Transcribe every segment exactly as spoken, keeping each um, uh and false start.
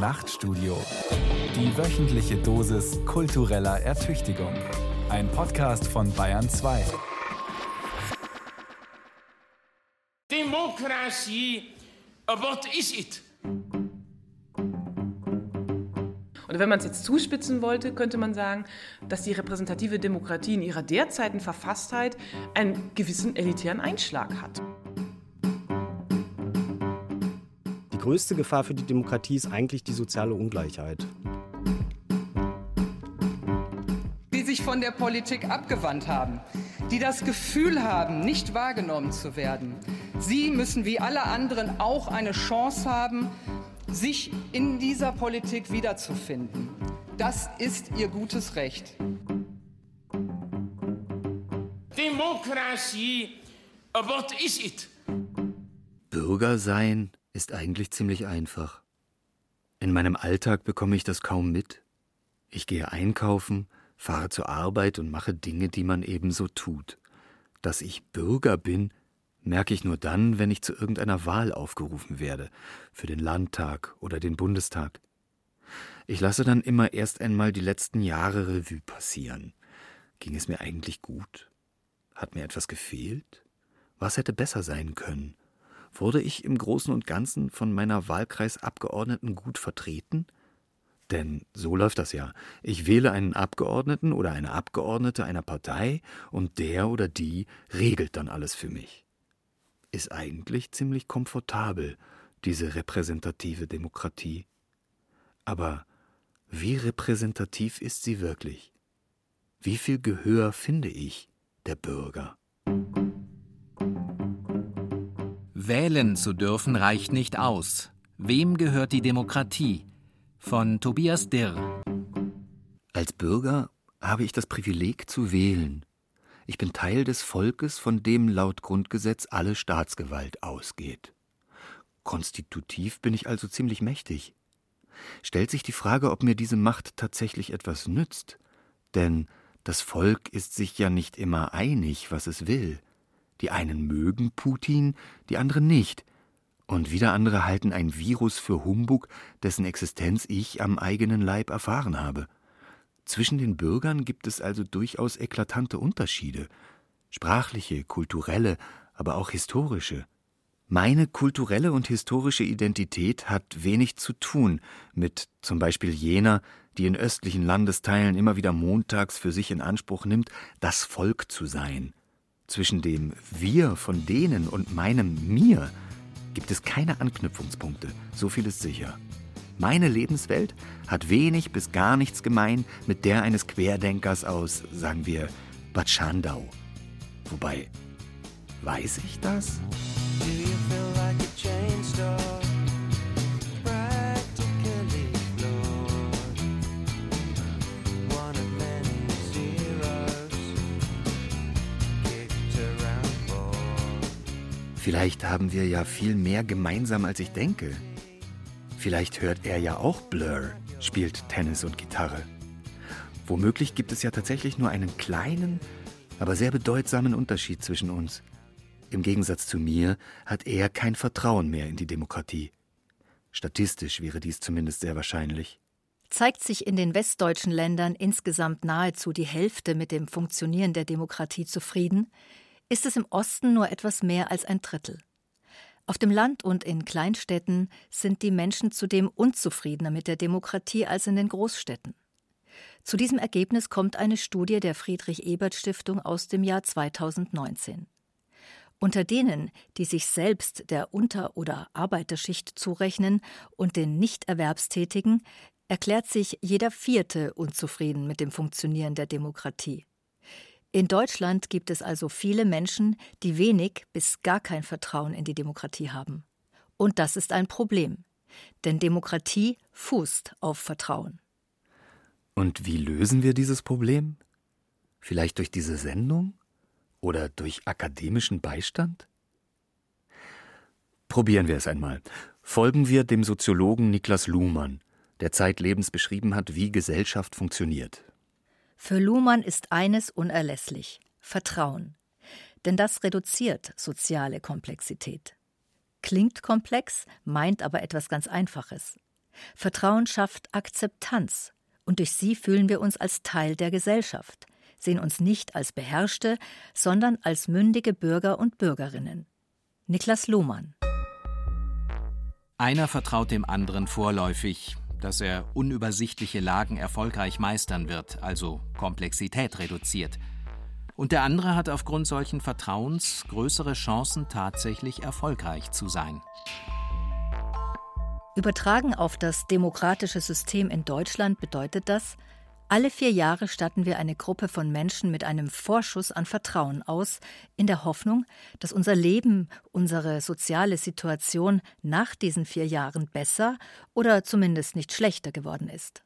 Nachtstudio. Die wöchentliche Dosis kultureller Ertüchtigung. Ein Podcast von Bayern zwei. Demokratie, what is it? Und wenn man es jetzt zuspitzen wollte, könnte man sagen, dass die repräsentative Demokratie in ihrer derzeitigen Verfasstheit einen gewissen elitären Einschlag hat. Die größte Gefahr für die Demokratie ist eigentlich die soziale Ungleichheit. Die sich von der Politik abgewandt haben, die das Gefühl haben, nicht wahrgenommen zu werden. Sie müssen wie alle anderen auch eine Chance haben, sich in dieser Politik wiederzufinden. Das ist ihr gutes Recht. Demokratie, what is it? Bürger sein ist eigentlich ziemlich einfach. In meinem Alltag bekomme ich das kaum mit. Ich gehe einkaufen, fahre zur Arbeit und mache Dinge, die man ebenso tut. Dass ich Bürger bin, merke ich nur dann, wenn ich zu irgendeiner Wahl aufgerufen werde, für den Landtag oder den Bundestag. Ich lasse dann immer erst einmal die letzten Jahre Revue passieren. Ging es mir eigentlich gut? Hat mir etwas gefehlt? Was hätte besser sein können? Wurde ich im Großen und Ganzen von meiner Wahlkreisabgeordneten gut vertreten? Denn so läuft das ja. Ich wähle einen Abgeordneten oder eine Abgeordnete einer Partei und der oder die regelt dann alles für mich. Ist eigentlich ziemlich komfortabel, diese repräsentative Demokratie. Aber wie repräsentativ ist sie wirklich? Wie viel Gehör finde ich, der Bürger? Wählen zu dürfen reicht nicht aus. Wem gehört die Demokratie? Von Tobias Dirr. Als Bürger habe ich das Privileg zu wählen. Ich bin Teil des Volkes, von dem laut Grundgesetz alle Staatsgewalt ausgeht. Konstitutiv bin ich also ziemlich mächtig. Stellt sich die Frage, ob mir diese Macht tatsächlich etwas nützt. Denn das Volk ist sich ja nicht immer einig, was es will. Die einen mögen Putin, die anderen nicht. Und wieder andere halten ein Virus für Humbug, dessen Existenz ich am eigenen Leib erfahren habe. Zwischen den Bürgern gibt es also durchaus eklatante Unterschiede. Sprachliche, kulturelle, aber auch historische. Meine kulturelle und historische Identität hat wenig zu tun mit zum Beispiel jener, die in östlichen Landesteilen immer wieder montags für sich in Anspruch nimmt, das Volk zu sein. Zwischen dem Wir von denen und meinem Mir gibt es keine Anknüpfungspunkte, so viel ist sicher. Meine Lebenswelt hat wenig bis gar nichts gemein mit der eines Querdenkers aus, sagen wir, Bad Schandau. Wobei, weiß ich das? Vielleicht haben wir ja viel mehr gemeinsam, als ich denke. Vielleicht hört er ja auch Blur, spielt Tennis und Gitarre. Womöglich gibt es ja tatsächlich nur einen kleinen, aber sehr bedeutsamen Unterschied zwischen uns. Im Gegensatz zu mir hat er kein Vertrauen mehr in die Demokratie. Statistisch wäre dies zumindest sehr wahrscheinlich. Zeigt sich in den westdeutschen Ländern insgesamt nahezu die Hälfte mit dem Funktionieren der Demokratie zufrieden, ist es im Osten nur etwas mehr als ein Drittel. Auf dem Land und in Kleinstädten sind die Menschen zudem unzufriedener mit der Demokratie als in den Großstädten. Zu diesem Ergebnis kommt eine Studie der Friedrich-Ebert-Stiftung aus dem Jahr zweitausendneunzehn. Unter denen, die sich selbst der Unter- oder Arbeiterschicht zurechnen und den Nichterwerbstätigen, erklärt sich jeder Vierte unzufrieden mit dem Funktionieren der Demokratie. In Deutschland gibt es also viele Menschen, die wenig bis gar kein Vertrauen in die Demokratie haben. Und das ist ein Problem, denn Demokratie fußt auf Vertrauen. Und wie lösen wir dieses Problem? Vielleicht durch diese Sendung? Oder durch akademischen Beistand? Probieren wir es einmal. Folgen wir dem Soziologen Niklas Luhmann, der zeitlebens beschrieben hat, wie Gesellschaft funktioniert. Für Luhmann ist eines unerlässlich: Vertrauen. Denn das reduziert soziale Komplexität. Klingt komplex, meint aber etwas ganz Einfaches. Vertrauen schafft Akzeptanz und durch sie fühlen wir uns als Teil der Gesellschaft, sehen uns nicht als Beherrschte, sondern als mündige Bürger und Bürgerinnen. Niklas Luhmann. Einer vertraut dem anderen vorläufig, dass er unübersichtliche Lagen erfolgreich meistern wird, also Komplexität reduziert. Und der andere hat aufgrund solchen Vertrauens größere Chancen, tatsächlich erfolgreich zu sein. Übertragen auf das demokratische System in Deutschland bedeutet das, alle vier Jahre statten wir eine Gruppe von Menschen mit einem Vorschuss an Vertrauen aus, in der Hoffnung, dass unser Leben, unsere soziale Situation nach diesen vier Jahren besser oder zumindest nicht schlechter geworden ist.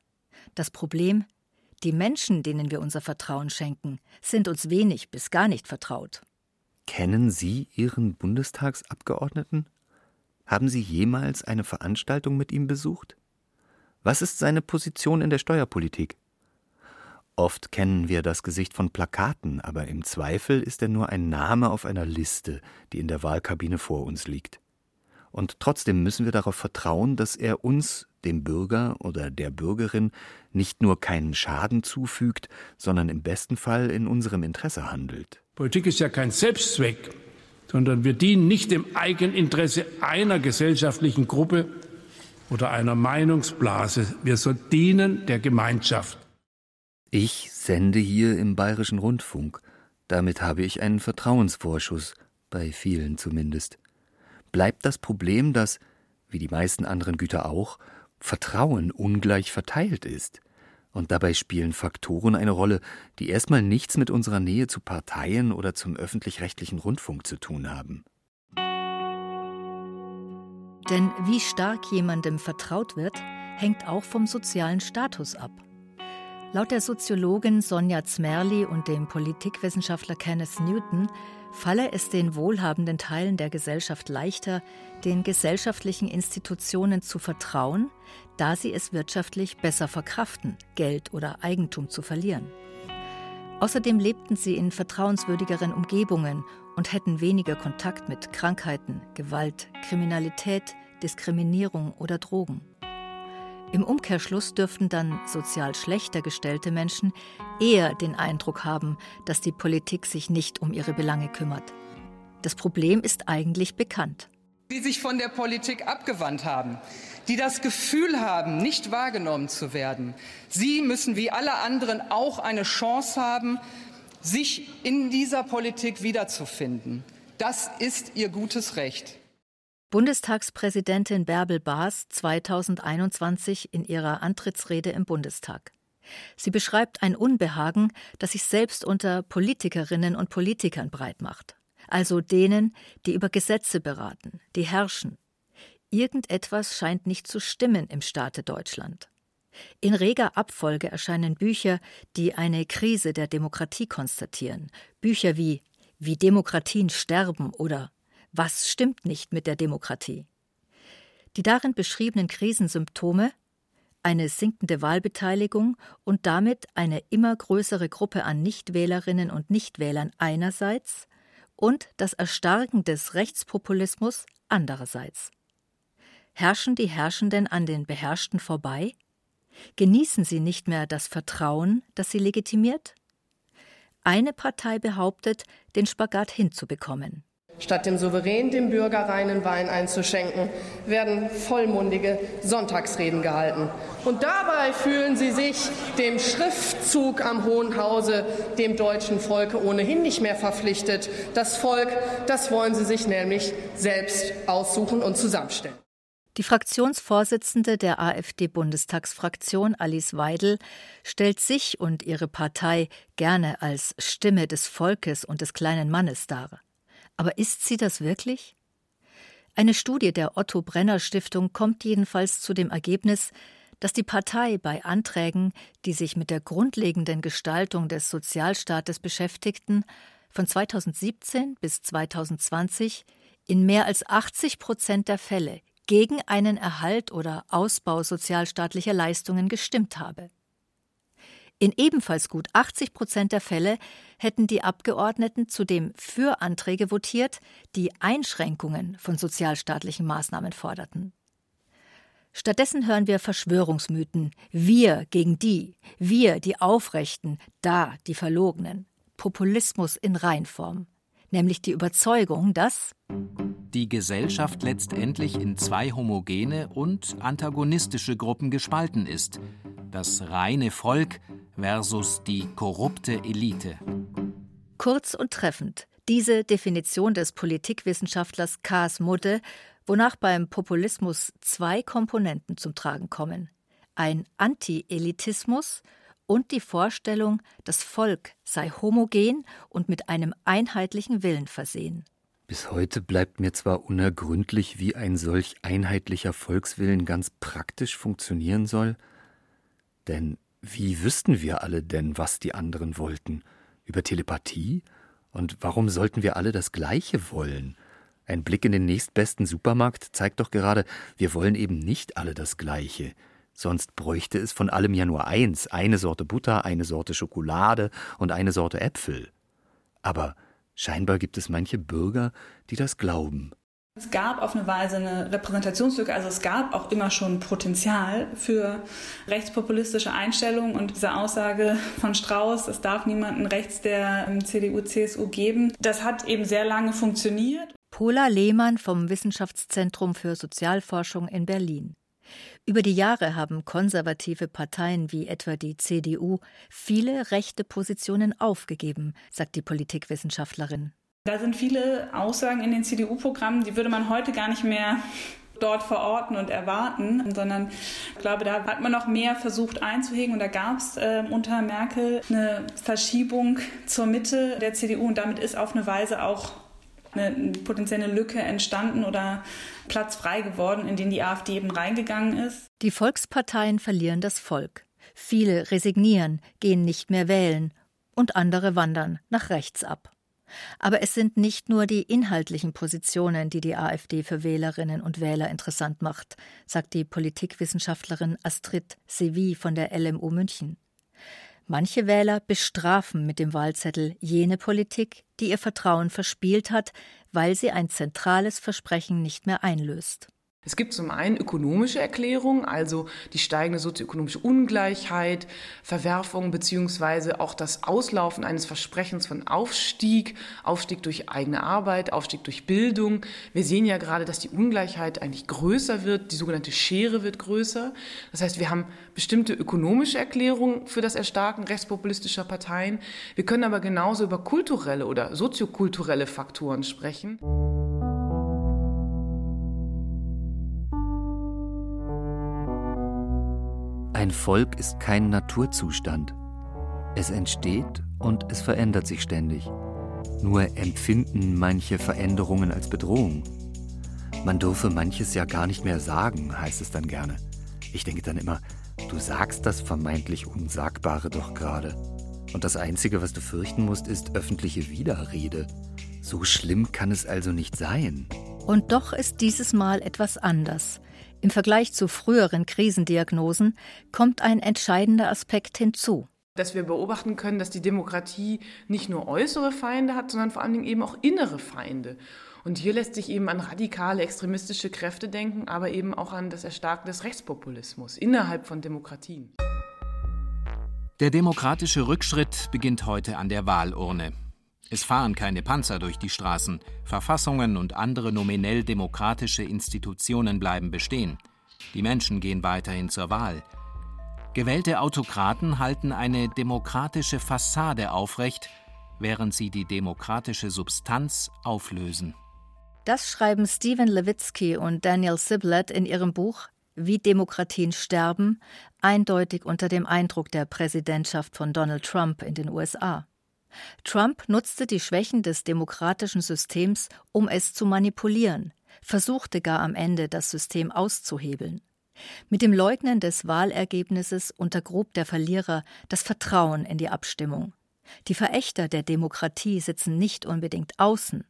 Das Problem: Die Menschen, denen wir unser Vertrauen schenken, sind uns wenig bis gar nicht vertraut. Kennen Sie Ihren Bundestagsabgeordneten? Haben Sie jemals eine Veranstaltung mit ihm besucht? Was ist seine Position in der Steuerpolitik? Oft kennen wir das Gesicht von Plakaten, aber im Zweifel ist er nur ein Name auf einer Liste, die in der Wahlkabine vor uns liegt. Und trotzdem müssen wir darauf vertrauen, dass er uns, dem Bürger oder der Bürgerin, nicht nur keinen Schaden zufügt, sondern im besten Fall in unserem Interesse handelt. Politik ist ja kein Selbstzweck, sondern wir dienen nicht dem Eigeninteresse einer gesellschaftlichen Gruppe oder einer Meinungsblase. Wir sollen dienen der Gemeinschaft. Ich sende hier im Bayerischen Rundfunk. Damit habe ich einen Vertrauensvorschuss, bei vielen zumindest. Bleibt das Problem, dass, wie die meisten anderen Güter auch, Vertrauen ungleich verteilt ist. Und dabei spielen Faktoren eine Rolle, die erstmal nichts mit unserer Nähe zu Parteien oder zum öffentlich-rechtlichen Rundfunk zu tun haben. Denn wie stark jemandem vertraut wird, hängt auch vom sozialen Status ab. Laut der Soziologin Sonja Zmerli und dem Politikwissenschaftler Kenneth Newton falle es den wohlhabenden Teilen der Gesellschaft leichter, den gesellschaftlichen Institutionen zu vertrauen, da sie es wirtschaftlich besser verkraften, Geld oder Eigentum zu verlieren. Außerdem lebten sie in vertrauenswürdigeren Umgebungen und hätten weniger Kontakt mit Krankheiten, Gewalt, Kriminalität, Diskriminierung oder Drogen. Im Umkehrschluss dürften dann sozial schlechter gestellte Menschen eher den Eindruck haben, dass die Politik sich nicht um ihre Belange kümmert. Das Problem ist eigentlich bekannt. Die sich von der Politik abgewandt haben, die das Gefühl haben, nicht wahrgenommen zu werden. Sie müssen wie alle anderen auch eine Chance haben, sich in dieser Politik wiederzufinden. Das ist ihr gutes Recht. Bundestagspräsidentin Bärbel Bas zweitausendeinundzwanzig in ihrer Antrittsrede im Bundestag. Sie beschreibt ein Unbehagen, das sich selbst unter Politikerinnen und Politikern breitmacht. Also denen, die über Gesetze beraten, die herrschen. Irgendetwas scheint nicht zu stimmen im Staate Deutschland. In reger Abfolge erscheinen Bücher, die eine Krise der Demokratie konstatieren. Bücher wie »Wie Demokratien sterben« oder »Was stimmt nicht mit der Demokratie?« Die darin beschriebenen Krisensymptome, eine sinkende Wahlbeteiligung und damit eine immer größere Gruppe an Nichtwählerinnen und Nichtwählern einerseits und das Erstarken des Rechtspopulismus andererseits. Herrschen die Herrschenden an den Beherrschten vorbei? Genießen sie nicht mehr das Vertrauen, das sie legitimiert? Eine Partei behauptet, den Spagat hinzubekommen. Statt dem Souverän, dem Bürger reinen Wein einzuschenken, werden vollmundige Sonntagsreden gehalten. Und dabei fühlen sie sich dem Schriftzug am Hohen Hause, dem deutschen Volke ohnehin nicht mehr verpflichtet. Das Volk, das wollen sie sich nämlich selbst aussuchen und zusammenstellen. Die Fraktionsvorsitzende der A f D-Bundestagsfraktion, Alice Weidel, stellt sich und ihre Partei gerne als Stimme des Volkes und des kleinen Mannes dar. Aber ist sie das wirklich? Eine Studie der Otto-Brenner-Stiftung kommt jedenfalls zu dem Ergebnis, dass die Partei bei Anträgen, die sich mit der grundlegenden Gestaltung des Sozialstaates beschäftigten, von zweitausendsiebzehn bis zweitausendzwanzig in mehr als achtzig Prozent der Fälle gegen einen Erhalt oder Ausbau sozialstaatlicher Leistungen gestimmt habe. In ebenfalls gut achtzig Prozent der Fälle hätten die Abgeordneten zudem für Anträge votiert, die Einschränkungen von sozialstaatlichen Maßnahmen forderten. Stattdessen hören wir Verschwörungsmythen. Wir gegen die. Wir, die Aufrechten. Da, die Verlogenen. Populismus in Reinform. Nämlich die Überzeugung, dass die Gesellschaft letztendlich in zwei homogene und antagonistische Gruppen gespalten ist. Das reine Volk versus die korrupte Elite. Kurz und treffend. Diese Definition des Politikwissenschaftlers Cas Mudde, wonach beim Populismus zwei Komponenten zum Tragen kommen. Ein Anti-Elitismus und die Vorstellung, das Volk sei homogen und mit einem einheitlichen Willen versehen. Bis heute bleibt mir zwar unergründlich, wie ein solch einheitlicher Volkswillen ganz praktisch funktionieren soll, denn wie wüssten wir alle denn, was die anderen wollten? Über Telepathie? Und warum sollten wir alle das Gleiche wollen? Ein Blick in den nächstbesten Supermarkt zeigt doch gerade, wir wollen eben nicht alle das Gleiche. Sonst bräuchte es von allem ja nur eins, eine Sorte Butter, eine Sorte Schokolade und eine Sorte Äpfel. Aber scheinbar gibt es manche Bürger, die das glauben. Es gab auf eine Weise eine Repräsentationslücke, also es gab auch immer schon Potenzial für rechtspopulistische Einstellungen und diese Aussage von Strauß, es darf niemanden rechts der C D U, C S U geben, das hat eben sehr lange funktioniert. Pola Lehmann vom Wissenschaftszentrum für Sozialforschung in Berlin. Über die Jahre haben konservative Parteien wie etwa die C D U viele rechte Positionen aufgegeben, sagt die Politikwissenschaftlerin. Da sind viele Aussagen in den C D U-Programmen, die würde man heute gar nicht mehr dort verorten und erwarten, sondern ich glaube, da hat man noch mehr versucht einzuhegen und da gab es äh, unter Merkel eine Verschiebung zur Mitte der C D U und damit ist auf eine Weise auch eine potenzielle Lücke entstanden oder Platz frei geworden, in den die A f D eben reingegangen ist. Die Volksparteien verlieren das Volk. Viele resignieren, gehen nicht mehr wählen und andere wandern nach rechts ab. Aber es sind nicht nur die inhaltlichen Positionen, die die A f D für Wählerinnen und Wähler interessant macht, sagt die Politikwissenschaftlerin Astrid Séville von der L M U München. Manche Wähler bestrafen mit dem Wahlzettel jene Politik, die ihr Vertrauen verspielt hat, weil sie ein zentrales Versprechen nicht mehr einlöst. Es gibt zum einen ökonomische Erklärungen, also die steigende sozioökonomische Ungleichheit, Verwerfung bzw. auch das Auslaufen eines Versprechens von Aufstieg, Aufstieg durch eigene Arbeit, Aufstieg durch Bildung. Wir sehen ja gerade, dass die Ungleichheit eigentlich größer wird, die sogenannte Schere wird größer. Das heißt, wir haben bestimmte ökonomische Erklärungen für das Erstarken rechtspopulistischer Parteien. Wir können aber genauso über kulturelle oder soziokulturelle Faktoren sprechen. Ein Volk ist kein Naturzustand. Es entsteht und es verändert sich ständig. Nur empfinden manche Veränderungen als Bedrohung. Man dürfe manches ja gar nicht mehr sagen, heißt es dann gerne. Ich denke dann immer, du sagst das vermeintlich Unsagbare doch gerade. Und das Einzige, was du fürchten musst, ist öffentliche Widerrede. So schlimm kann es also nicht sein. Und doch ist dieses Mal etwas anders. Im Vergleich zu früheren Krisendiagnosen kommt ein entscheidender Aspekt hinzu. Dass wir beobachten können, dass die Demokratie nicht nur äußere Feinde hat, sondern vor allen Dingen eben auch innere Feinde. Und hier lässt sich eben an radikale extremistische Kräfte denken, aber eben auch an das Erstarken des Rechtspopulismus innerhalb von Demokratien. Der demokratische Rückschritt beginnt heute an der Wahlurne. Es fahren keine Panzer durch die Straßen, Verfassungen und andere nominell demokratische Institutionen bleiben bestehen. Die Menschen gehen weiterhin zur Wahl. Gewählte Autokraten halten eine demokratische Fassade aufrecht, während sie die demokratische Substanz auflösen. Das schreiben Steven Levitsky und Daniel Ziblatt in ihrem Buch »Wie Demokratien sterben«, eindeutig unter dem Eindruck der Präsidentschaft von Donald Trump in den U S A. Trump nutzte die Schwächen des demokratischen Systems, um es zu manipulieren, versuchte gar am Ende, das System auszuhebeln. Mit dem Leugnen des Wahlergebnisses untergrub der Verlierer das Vertrauen in die Abstimmung. Die Verächter der Demokratie sitzen nicht unbedingt außen.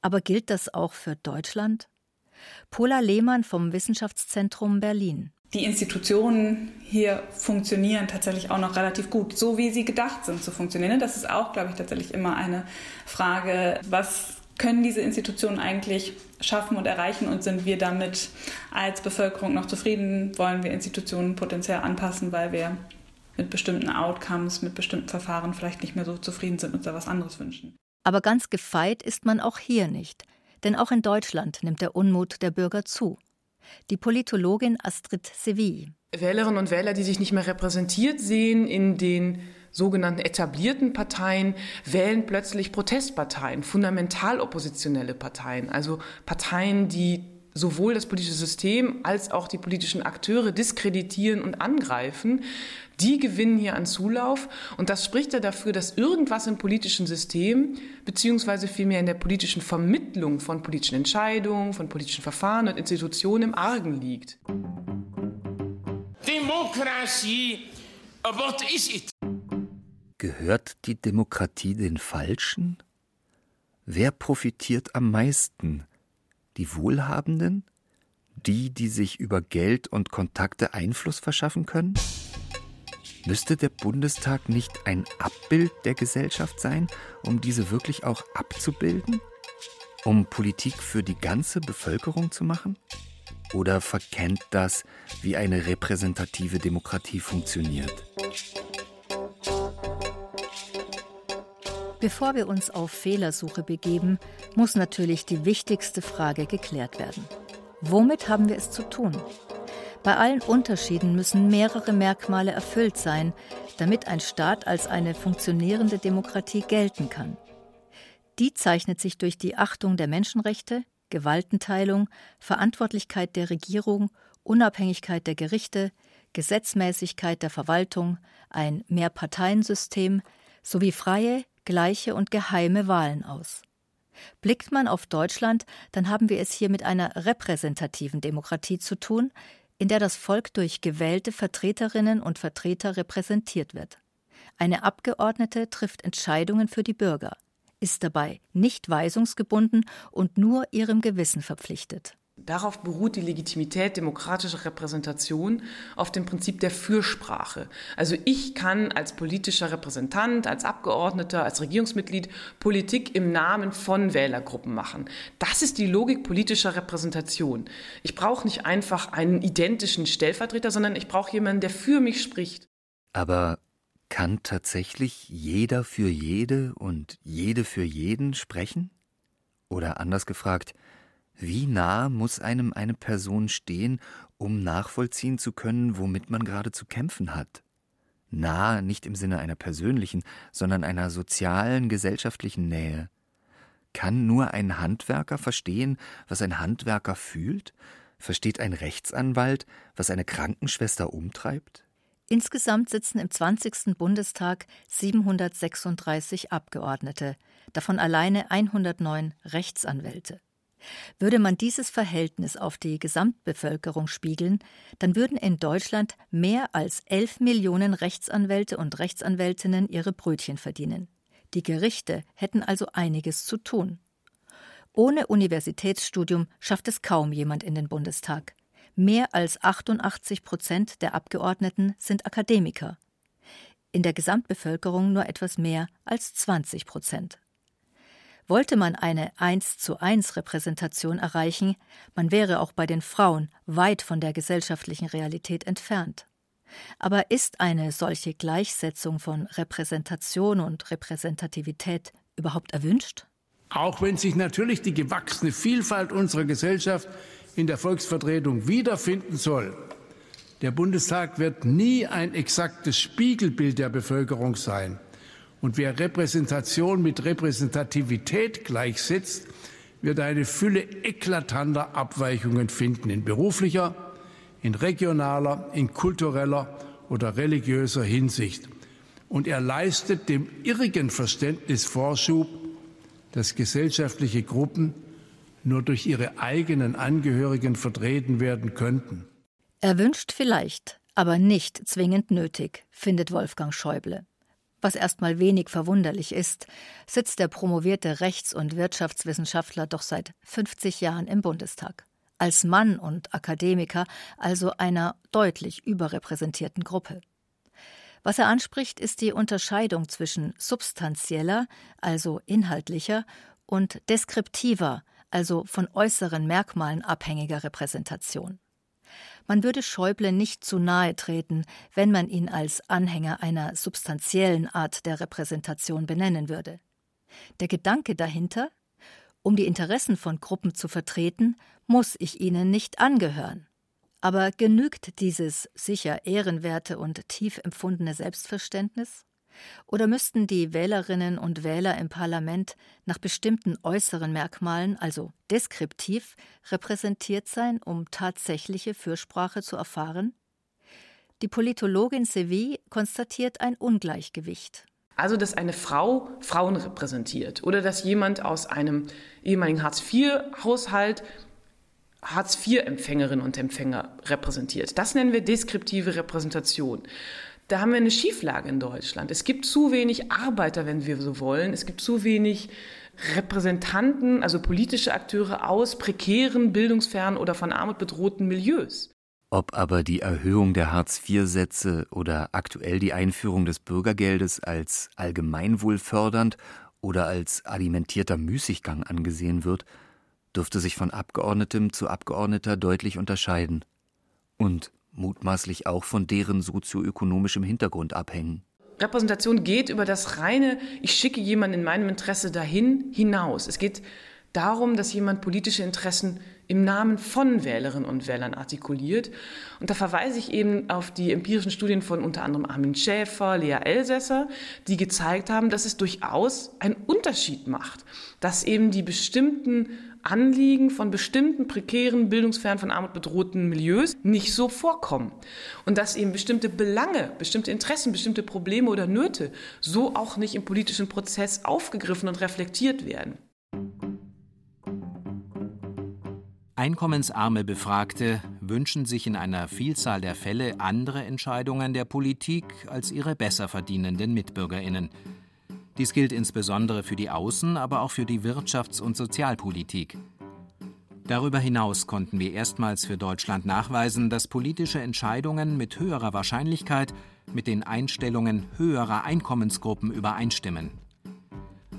Aber gilt das auch für Deutschland? Pola Lehmann vom Wissenschaftszentrum Berlin. Die Institutionen hier funktionieren tatsächlich auch noch relativ gut, so wie sie gedacht sind zu funktionieren. Das ist auch, glaube ich, tatsächlich immer eine Frage, was können diese Institutionen eigentlich schaffen und erreichen und sind wir damit als Bevölkerung noch zufrieden? Wollen wir Institutionen potenziell anpassen, weil wir mit bestimmten Outcomes, mit bestimmten Verfahren vielleicht nicht mehr so zufrieden sind und uns da was anderes wünschen? Aber ganz gefeit ist man auch hier nicht. Denn auch in Deutschland nimmt der Unmut der Bürger zu. Die Politologin Astrid Séville. Wählerinnen und Wähler, die sich nicht mehr repräsentiert sehen in den sogenannten etablierten Parteien, wählen plötzlich Protestparteien, fundamental oppositionelle Parteien. Also Parteien, die sowohl das politische System als auch die politischen Akteure diskreditieren und angreifen. Die gewinnen hier an Zulauf. Und das spricht ja dafür, dass irgendwas im politischen System, beziehungsweise vielmehr in der politischen Vermittlung von politischen Entscheidungen, von politischen Verfahren und Institutionen im Argen liegt. Demokratie, what is it? Gehört die Demokratie den Falschen? Wer profitiert am meisten? Die Wohlhabenden? Die, die sich über Geld und Kontakte Einfluss verschaffen können? Müsste der Bundestag nicht ein Abbild der Gesellschaft sein, um diese wirklich auch abzubilden? Um Politik für die ganze Bevölkerung zu machen? Oder verkennt das, wie eine repräsentative Demokratie funktioniert? Bevor wir uns auf Fehlersuche begeben, muss natürlich die wichtigste Frage geklärt werden. Womit haben wir es zu tun? Bei allen Unterschieden müssen mehrere Merkmale erfüllt sein, damit ein Staat als eine funktionierende Demokratie gelten kann. Die zeichnet sich durch die Achtung der Menschenrechte, Gewaltenteilung, Verantwortlichkeit der Regierung, Unabhängigkeit der Gerichte, Gesetzmäßigkeit der Verwaltung, ein Mehrparteiensystem sowie freie, gleiche und geheime Wahlen aus. Blickt man auf Deutschland, dann haben wir es hier mit einer repräsentativen Demokratie zu tun, in der das Volk durch gewählte Vertreterinnen und Vertreter repräsentiert wird. Eine Abgeordnete trifft Entscheidungen für die Bürger, ist dabei nicht weisungsgebunden und nur ihrem Gewissen verpflichtet. Darauf beruht die Legitimität demokratischer Repräsentation auf dem Prinzip der Fürsprache. Also ich kann als politischer Repräsentant, als Abgeordneter, als Regierungsmitglied Politik im Namen von Wählergruppen machen. Das ist die Logik politischer Repräsentation. Ich brauche nicht einfach einen identischen Stellvertreter, sondern ich brauche jemanden, der für mich spricht. Aber kann tatsächlich jeder für jede und jede für jeden sprechen? Oder anders gefragt, wie nah muss einem eine Person stehen, um nachvollziehen zu können, womit man gerade zu kämpfen hat? Nah nicht im Sinne einer persönlichen, sondern einer sozialen, gesellschaftlichen Nähe. Kann nur ein Handwerker verstehen, was ein Handwerker fühlt? Versteht ein Rechtsanwalt, was eine Krankenschwester umtreibt? Insgesamt sitzen im zwanzigsten Bundestag siebenhundertsechsunddreißig Abgeordnete, davon alleine hundertneun Rechtsanwälte. Würde man dieses Verhältnis auf die Gesamtbevölkerung spiegeln, dann würden in Deutschland mehr als elf Millionen Rechtsanwälte und Rechtsanwältinnen ihre Brötchen verdienen. Die Gerichte hätten also einiges zu tun. Ohne Universitätsstudium schafft es kaum jemand in den Bundestag. Mehr als achtundachtzig Prozent der Abgeordneten sind Akademiker. In der Gesamtbevölkerung nur etwas mehr als zwanzig Prozent. Wollte man eine eins zu eins Repräsentation erreichen, man wäre auch bei den Frauen weit von der gesellschaftlichen Realität entfernt. Aber ist eine solche Gleichsetzung von Repräsentation und Repräsentativität überhaupt erwünscht? Auch wenn sich natürlich die gewachsene Vielfalt unserer Gesellschaft in der Volksvertretung wiederfinden soll, der Bundestag wird nie ein exaktes Spiegelbild der Bevölkerung sein. Und wer Repräsentation mit Repräsentativität gleichsetzt, wird eine Fülle eklatanter Abweichungen finden in beruflicher, in regionaler, in kultureller oder religiöser Hinsicht. Und er leistet dem irrigen Verständnis Vorschub, dass gesellschaftliche Gruppen nur durch ihre eigenen Angehörigen vertreten werden könnten. Erwünscht vielleicht, aber nicht zwingend nötig, findet Wolfgang Schäuble. Was erstmal wenig verwunderlich ist, sitzt der promovierte Rechts- und Wirtschaftswissenschaftler doch seit fünfzig Jahren im Bundestag. Als Mann und Akademiker, also einer deutlich überrepräsentierten Gruppe. Was er anspricht, ist die Unterscheidung zwischen substanzieller, also inhaltlicher, und deskriptiver, also von äußeren Merkmalen abhängiger Repräsentation. Man würde Schäuble nicht zu nahe treten, wenn man ihn als Anhänger einer substanziellen Art der Repräsentation benennen würde. Der Gedanke dahinter: Um die Interessen von Gruppen zu vertreten, muss ich ihnen nicht angehören. Aber genügt dieses sicher ehrenwerte und tief empfundene Selbstverständnis? Oder müssten die Wählerinnen und Wähler im Parlament nach bestimmten äußeren Merkmalen, also deskriptiv, repräsentiert sein, um tatsächliche Fürsprache zu erfahren? Die Politologin Séville konstatiert ein Ungleichgewicht. Also, dass eine Frau Frauen repräsentiert oder dass jemand aus einem ehemaligen Hartz-vier-Haushalt Hartz-vier-Empfängerinnen und Empfänger repräsentiert. Das nennen wir deskriptive Repräsentation. Da haben wir eine Schieflage in Deutschland. Es gibt zu wenig Arbeiter, wenn wir so wollen. Es gibt zu wenig Repräsentanten, also politische Akteure aus prekären, bildungsfernen oder von Armut bedrohten Milieus. Ob aber die Erhöhung der Hartz-vier-Sätze oder aktuell die Einführung des Bürgergeldes als allgemeinwohlfördernd oder als alimentierter Müßiggang angesehen wird, dürfte sich von Abgeordnetem zu Abgeordneter deutlich unterscheiden. Und mutmaßlich auch von deren sozioökonomischem Hintergrund abhängen. Repräsentation geht über das reine, ich schicke jemanden in meinem Interesse dahin, hinaus. Es geht darum, dass jemand politische Interessen im Namen von Wählerinnen und Wählern artikuliert. Und da verweise ich eben auf die empirischen Studien von unter anderem Armin Schäfer, Lea Elsässer, die gezeigt haben, dass es durchaus einen Unterschied macht, dass eben die bestimmten Anliegen von bestimmten prekären, bildungsfernen, von Armut bedrohten Milieus nicht so vorkommen. Und dass eben bestimmte Belange, bestimmte Interessen, bestimmte Probleme oder Nöte so auch nicht im politischen Prozess aufgegriffen und reflektiert werden. Einkommensarme Befragte wünschen sich in einer Vielzahl der Fälle andere Entscheidungen der Politik als ihre besser verdienenden MitbürgerInnen. Dies gilt insbesondere für die Außen-, aber auch für die Wirtschafts- und Sozialpolitik. Darüber hinaus konnten wir erstmals für Deutschland nachweisen, dass politische Entscheidungen mit höherer Wahrscheinlichkeit mit den Einstellungen höherer Einkommensgruppen übereinstimmen.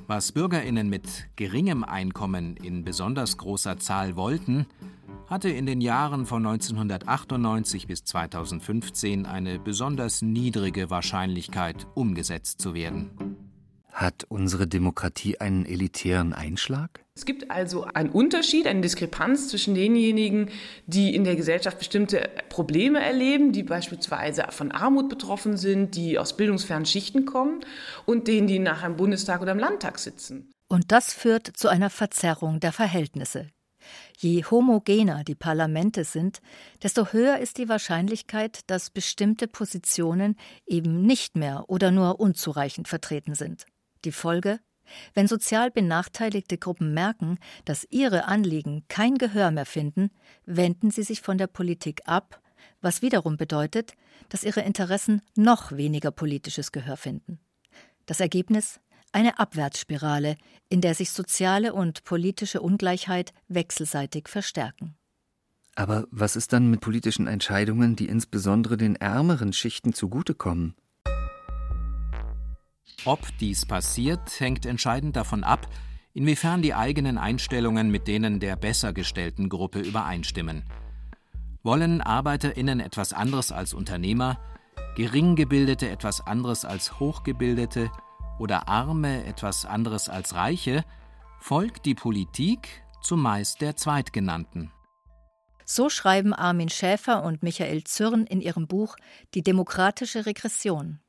Was BürgerInnen mit geringem Einkommen in besonders großer Zahl wollten, hatte in den Jahren von neunzehnhundertachtundneunzig bis zweitausendfünfzehn eine besonders niedrige Wahrscheinlichkeit, umgesetzt zu werden. Hat unsere Demokratie einen elitären Einschlag? Es gibt also einen Unterschied, eine Diskrepanz zwischen denjenigen, die in der Gesellschaft bestimmte Probleme erleben, die beispielsweise von Armut betroffen sind, die aus bildungsfernen Schichten kommen, und denen, die nachher im Bundestag oder im Landtag sitzen. Und das führt zu einer Verzerrung der Verhältnisse. Je homogener die Parlamente sind, desto höher ist die Wahrscheinlichkeit, dass bestimmte Positionen eben nicht mehr oder nur unzureichend vertreten sind. Die Folge? Wenn sozial benachteiligte Gruppen merken, dass ihre Anliegen kein Gehör mehr finden, wenden sie sich von der Politik ab, was wiederum bedeutet, dass ihre Interessen noch weniger politisches Gehör finden. Das Ergebnis? Eine Abwärtsspirale, in der sich soziale und politische Ungleichheit wechselseitig verstärken. Aber was ist dann mit politischen Entscheidungen, die insbesondere den ärmeren Schichten zugutekommen? Ob dies passiert, hängt entscheidend davon ab, inwiefern die eigenen Einstellungen mit denen der besser gestellten Gruppe übereinstimmen. Wollen ArbeiterInnen etwas anderes als Unternehmer, Geringgebildete etwas anderes als Hochgebildete oder Arme etwas anderes als Reiche, folgt die Politik zumeist der Zweitgenannten. So schreiben Armin Schäfer und Michael Zürn in ihrem Buch »Die demokratische Regression«.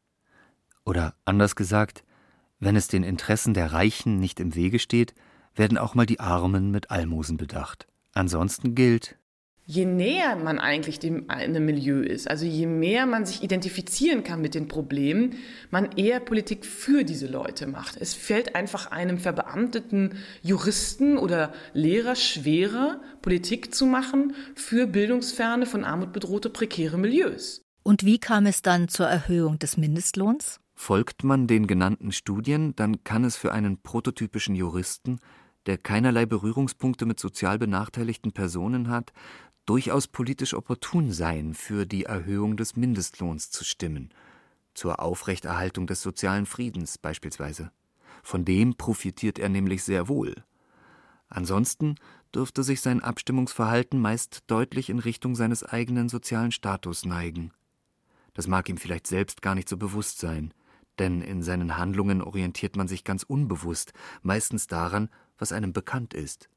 Oder anders gesagt, wenn es den Interessen der Reichen nicht im Wege steht, werden auch mal die Armen mit Almosen bedacht. Ansonsten gilt: Je näher man eigentlich dem einem Milieu ist, also je mehr man sich identifizieren kann mit den Problemen, man eher Politik für diese Leute macht. Es fällt einfach einem verbeamteten Juristen oder Lehrer schwerer, Politik zu machen für bildungsferne, von Armut bedrohte, prekäre Milieus. Und wie kam es dann zur Erhöhung des Mindestlohns? Folgt man den genannten Studien, dann kann es für einen prototypischen Juristen, der keinerlei Berührungspunkte mit sozial benachteiligten Personen hat, durchaus politisch opportun sein, für die Erhöhung des Mindestlohns zu stimmen, zur Aufrechterhaltung des sozialen Friedens beispielsweise. Von dem profitiert er nämlich sehr wohl. Ansonsten dürfte sich sein Abstimmungsverhalten meist deutlich in Richtung seines eigenen sozialen Status neigen. Das mag ihm vielleicht selbst gar nicht so bewusst sein, denn in seinen Handlungen orientiert man sich ganz unbewusst, meistens daran, was einem bekannt ist.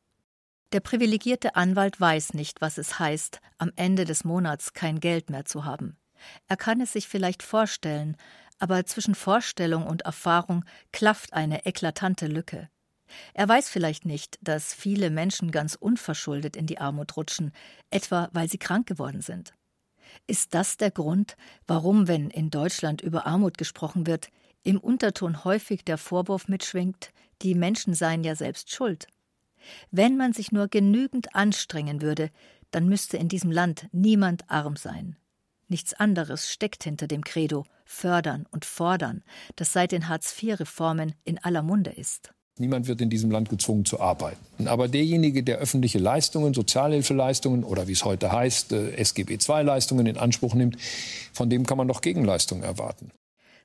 Der privilegierte Anwalt weiß nicht, was es heißt, am Ende des Monats kein Geld mehr zu haben. Er kann es sich vielleicht vorstellen, aber zwischen Vorstellung und Erfahrung klafft eine eklatante Lücke. Er weiß vielleicht nicht, dass viele Menschen ganz unverschuldet in die Armut rutschen, etwa weil sie krank geworden sind. Ist das der Grund, warum, wenn in Deutschland über Armut gesprochen wird, im Unterton häufig der Vorwurf mitschwingt, die Menschen seien ja selbst schuld? Wenn man sich nur genügend anstrengen würde, dann müsste in diesem Land niemand arm sein. Nichts anderes steckt hinter dem Credo Fördern und Fordern, das seit den Hartz-vier-Reformen in aller Munde ist. Niemand wird in diesem Land gezwungen zu arbeiten. Aber derjenige, der öffentliche Leistungen, Sozialhilfeleistungen oder wie es heute heißt, S G B zwei Leistungen in Anspruch nimmt, von dem kann man doch Gegenleistungen erwarten.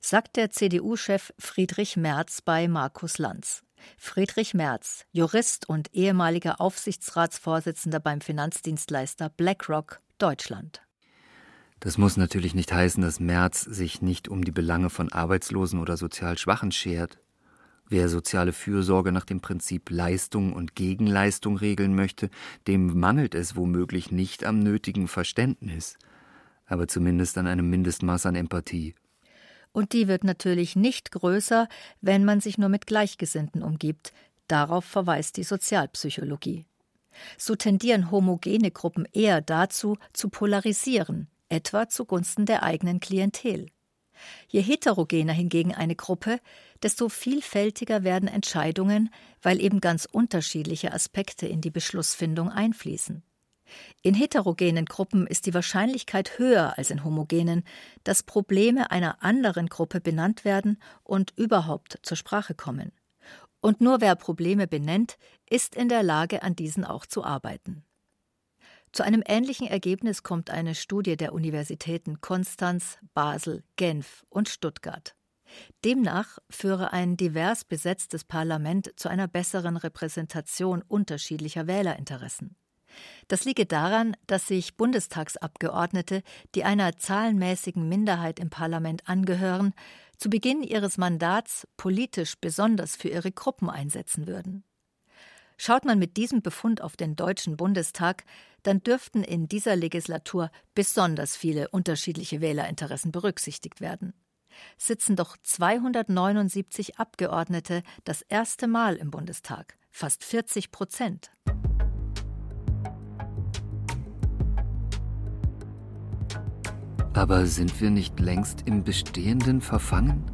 Sagt der C D U-Chef Friedrich Merz bei Markus Lanz. Friedrich Merz, Jurist und ehemaliger Aufsichtsratsvorsitzender beim Finanzdienstleister BlackRock Deutschland. Das muss natürlich nicht heißen, dass Merz sich nicht um die Belange von Arbeitslosen oder sozial Schwachen schert. Wer soziale Fürsorge nach dem Prinzip Leistung und Gegenleistung regeln möchte, dem mangelt es womöglich nicht am nötigen Verständnis, aber zumindest an einem Mindestmaß an Empathie. Und die wird natürlich nicht größer, wenn man sich nur mit Gleichgesinnten umgibt. Darauf verweist die Sozialpsychologie. So tendieren homogene Gruppen eher dazu, zu polarisieren, etwa zugunsten der eigenen Klientel. Je heterogener hingegen eine Gruppe, desto vielfältiger werden Entscheidungen, weil eben ganz unterschiedliche Aspekte in die Beschlussfindung einfließen. In heterogenen Gruppen ist die Wahrscheinlichkeit höher als in homogenen, dass Probleme einer anderen Gruppe benannt werden und überhaupt zur Sprache kommen. Und nur wer Probleme benennt, ist in der Lage, an diesen auch zu arbeiten. Zu einem ähnlichen Ergebnis kommt eine Studie der Universitäten Konstanz, Basel, Genf und Stuttgart. Demnach führe ein divers besetztes Parlament zu einer besseren Repräsentation unterschiedlicher Wählerinteressen. Das liege daran, dass sich Bundestagsabgeordnete, die einer zahlenmäßigen Minderheit im Parlament angehören, zu Beginn ihres Mandats politisch besonders für ihre Gruppen einsetzen würden. Schaut man mit diesem Befund auf den Deutschen Bundestag, dann dürften in dieser Legislatur besonders viele unterschiedliche Wählerinteressen berücksichtigt werden. Sitzen doch zweihundertneunundsiebzig Abgeordnete das erste Mal im Bundestag, fast vierzig Prozent. Aber sind wir nicht längst im Bestehenden verfangen?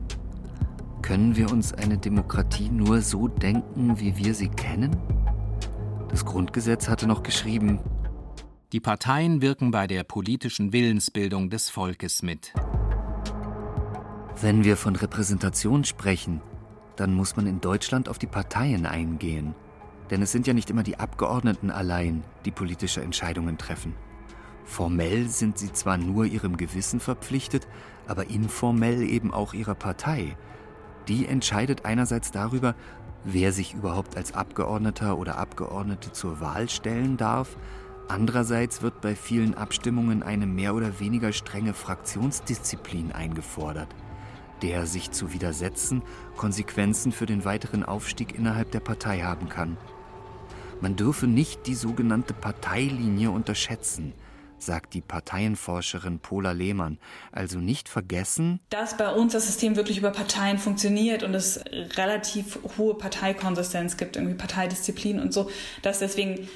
Können wir uns eine Demokratie nur so denken, wie wir sie kennen? Das Grundgesetz hatte noch geschrieben: Die Parteien wirken bei der politischen Willensbildung des Volkes mit. Wenn wir von Repräsentation sprechen, dann muss man in Deutschland auf die Parteien eingehen. Denn es sind ja nicht immer die Abgeordneten allein, die politische Entscheidungen treffen. Formell sind sie zwar nur ihrem Gewissen verpflichtet, aber informell eben auch ihrer Partei. Die entscheidet einerseits darüber, wer sich überhaupt als Abgeordneter oder Abgeordnete zur Wahl stellen darf. Andererseits wird bei vielen Abstimmungen eine mehr oder weniger strenge Fraktionsdisziplin eingefordert, der sich zu widersetzen Konsequenzen für den weiteren Aufstieg innerhalb der Partei haben kann. Man dürfe nicht die sogenannte Parteilinie unterschätzen, sagt die Parteienforscherin Pola Lehmann. Also nicht vergessen, dass bei uns das System wirklich über Parteien funktioniert und es relativ hohe Parteikonsistenz gibt, irgendwie Parteidisziplin und so, dass deswegen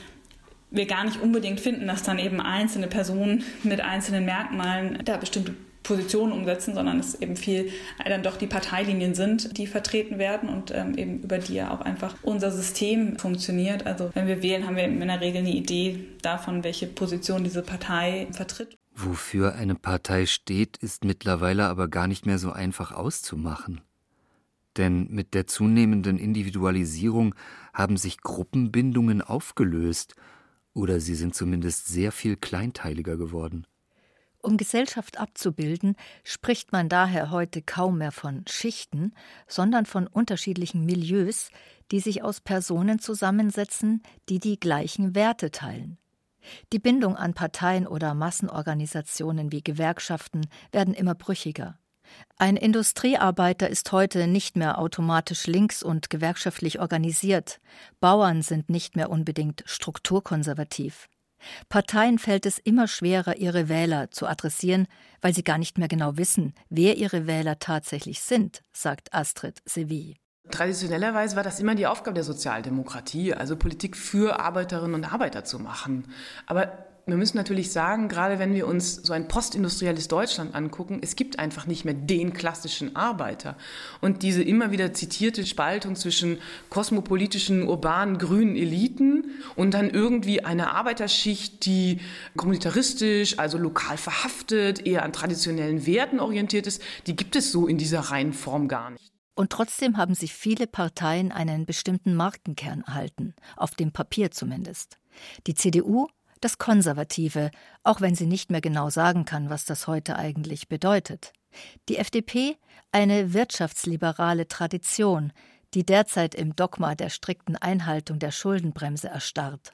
wir gar nicht unbedingt finden, dass dann eben einzelne Personen mit einzelnen Merkmalen da bestimmte Positionen umsetzen, sondern es eben viel dann doch die Parteilinien sind, die vertreten werden und ähm, eben über die ja auch einfach unser System funktioniert. Also wenn wir wählen, haben wir in der Regel eine Idee davon, welche Position diese Partei vertritt. Wofür eine Partei steht, ist mittlerweile aber gar nicht mehr so einfach auszumachen. Denn mit der zunehmenden Individualisierung haben sich Gruppenbindungen aufgelöst oder sie sind zumindest sehr viel kleinteiliger geworden. Um Gesellschaft abzubilden, spricht man daher heute kaum mehr von Schichten, sondern von unterschiedlichen Milieus, die sich aus Personen zusammensetzen, die die gleichen Werte teilen. Die Bindung an Parteien oder Massenorganisationen wie Gewerkschaften werden immer brüchiger. Ein Industriearbeiter ist heute nicht mehr automatisch links und gewerkschaftlich organisiert. Bauern sind nicht mehr unbedingt strukturkonservativ. Parteien fällt es immer schwerer, ihre Wähler zu adressieren, weil sie gar nicht mehr genau wissen, wer ihre Wähler tatsächlich sind, sagt Astrid Séville. Traditionellerweise war das immer die Aufgabe der Sozialdemokratie, also Politik für Arbeiterinnen und Arbeiter zu machen. Aber wir müssen natürlich sagen, gerade wenn wir uns so ein postindustrielles Deutschland angucken, es gibt einfach nicht mehr den klassischen Arbeiter. Und diese immer wieder zitierte Spaltung zwischen kosmopolitischen, urbanen, grünen Eliten und dann irgendwie einer Arbeiterschicht, die kommunitaristisch, also lokal verhaftet, eher an traditionellen Werten orientiert ist, die gibt es so in dieser reinen Form gar nicht. Und trotzdem haben sich viele Parteien einen bestimmten Markenkern erhalten, auf dem Papier zumindest. Die C D U, das Konservative, auch wenn sie nicht mehr genau sagen kann, was das heute eigentlich bedeutet. Die F D P, eine wirtschaftsliberale Tradition, die derzeit im Dogma der strikten Einhaltung der Schuldenbremse erstarrt.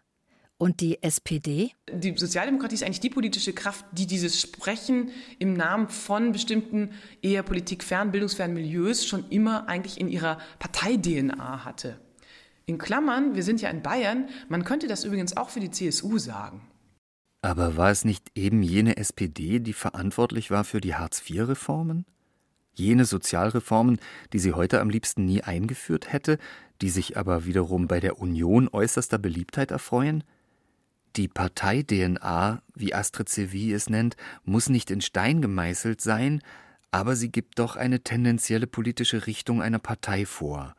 Und die S P D? Die Sozialdemokratie ist eigentlich die politische Kraft, die dieses Sprechen im Namen von bestimmten eher politikfernen, bildungsfernen Milieus schon immer eigentlich in ihrer Partei-D N A hatte. In Klammern, wir sind ja in Bayern, man könnte das übrigens auch für die C S U sagen. Aber war es nicht eben jene S P D, die verantwortlich war für die Hartz vier Reformen? Jene Sozialreformen, die sie heute am liebsten nie eingeführt hätte, die sich aber wiederum bei der Union äußerster Beliebtheit erfreuen? Die Partei-D N A, wie Astrid Séville es nennt, muss nicht in Stein gemeißelt sein, aber sie gibt doch eine tendenzielle politische Richtung einer Partei vor.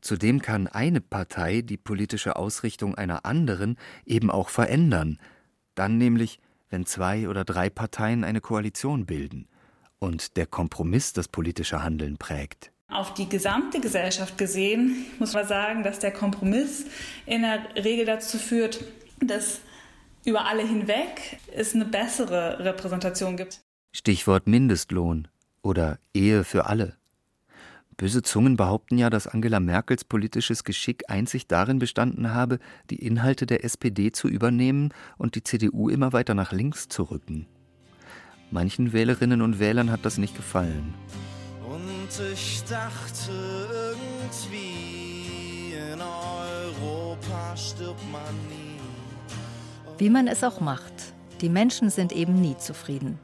Zudem kann eine Partei die politische Ausrichtung einer anderen eben auch verändern. Dann nämlich, wenn zwei oder drei Parteien eine Koalition bilden und der Kompromiss das politische Handeln prägt. Auf die gesamte Gesellschaft gesehen muss man sagen, dass der Kompromiss in der Regel dazu führt, dass über alle hinweg es eine bessere Repräsentation gibt. Stichwort Mindestlohn oder Ehe für alle. Böse Zungen behaupten ja, dass Angela Merkels politisches Geschick einzig darin bestanden habe, die Inhalte der S P D zu übernehmen und die C D U immer weiter nach links zu rücken. Manchen Wählerinnen und Wählern hat das nicht gefallen. Und ich dachte irgendwie, in Europa stirbt man nie. Wie man es auch macht, die Menschen sind eben nie zufrieden.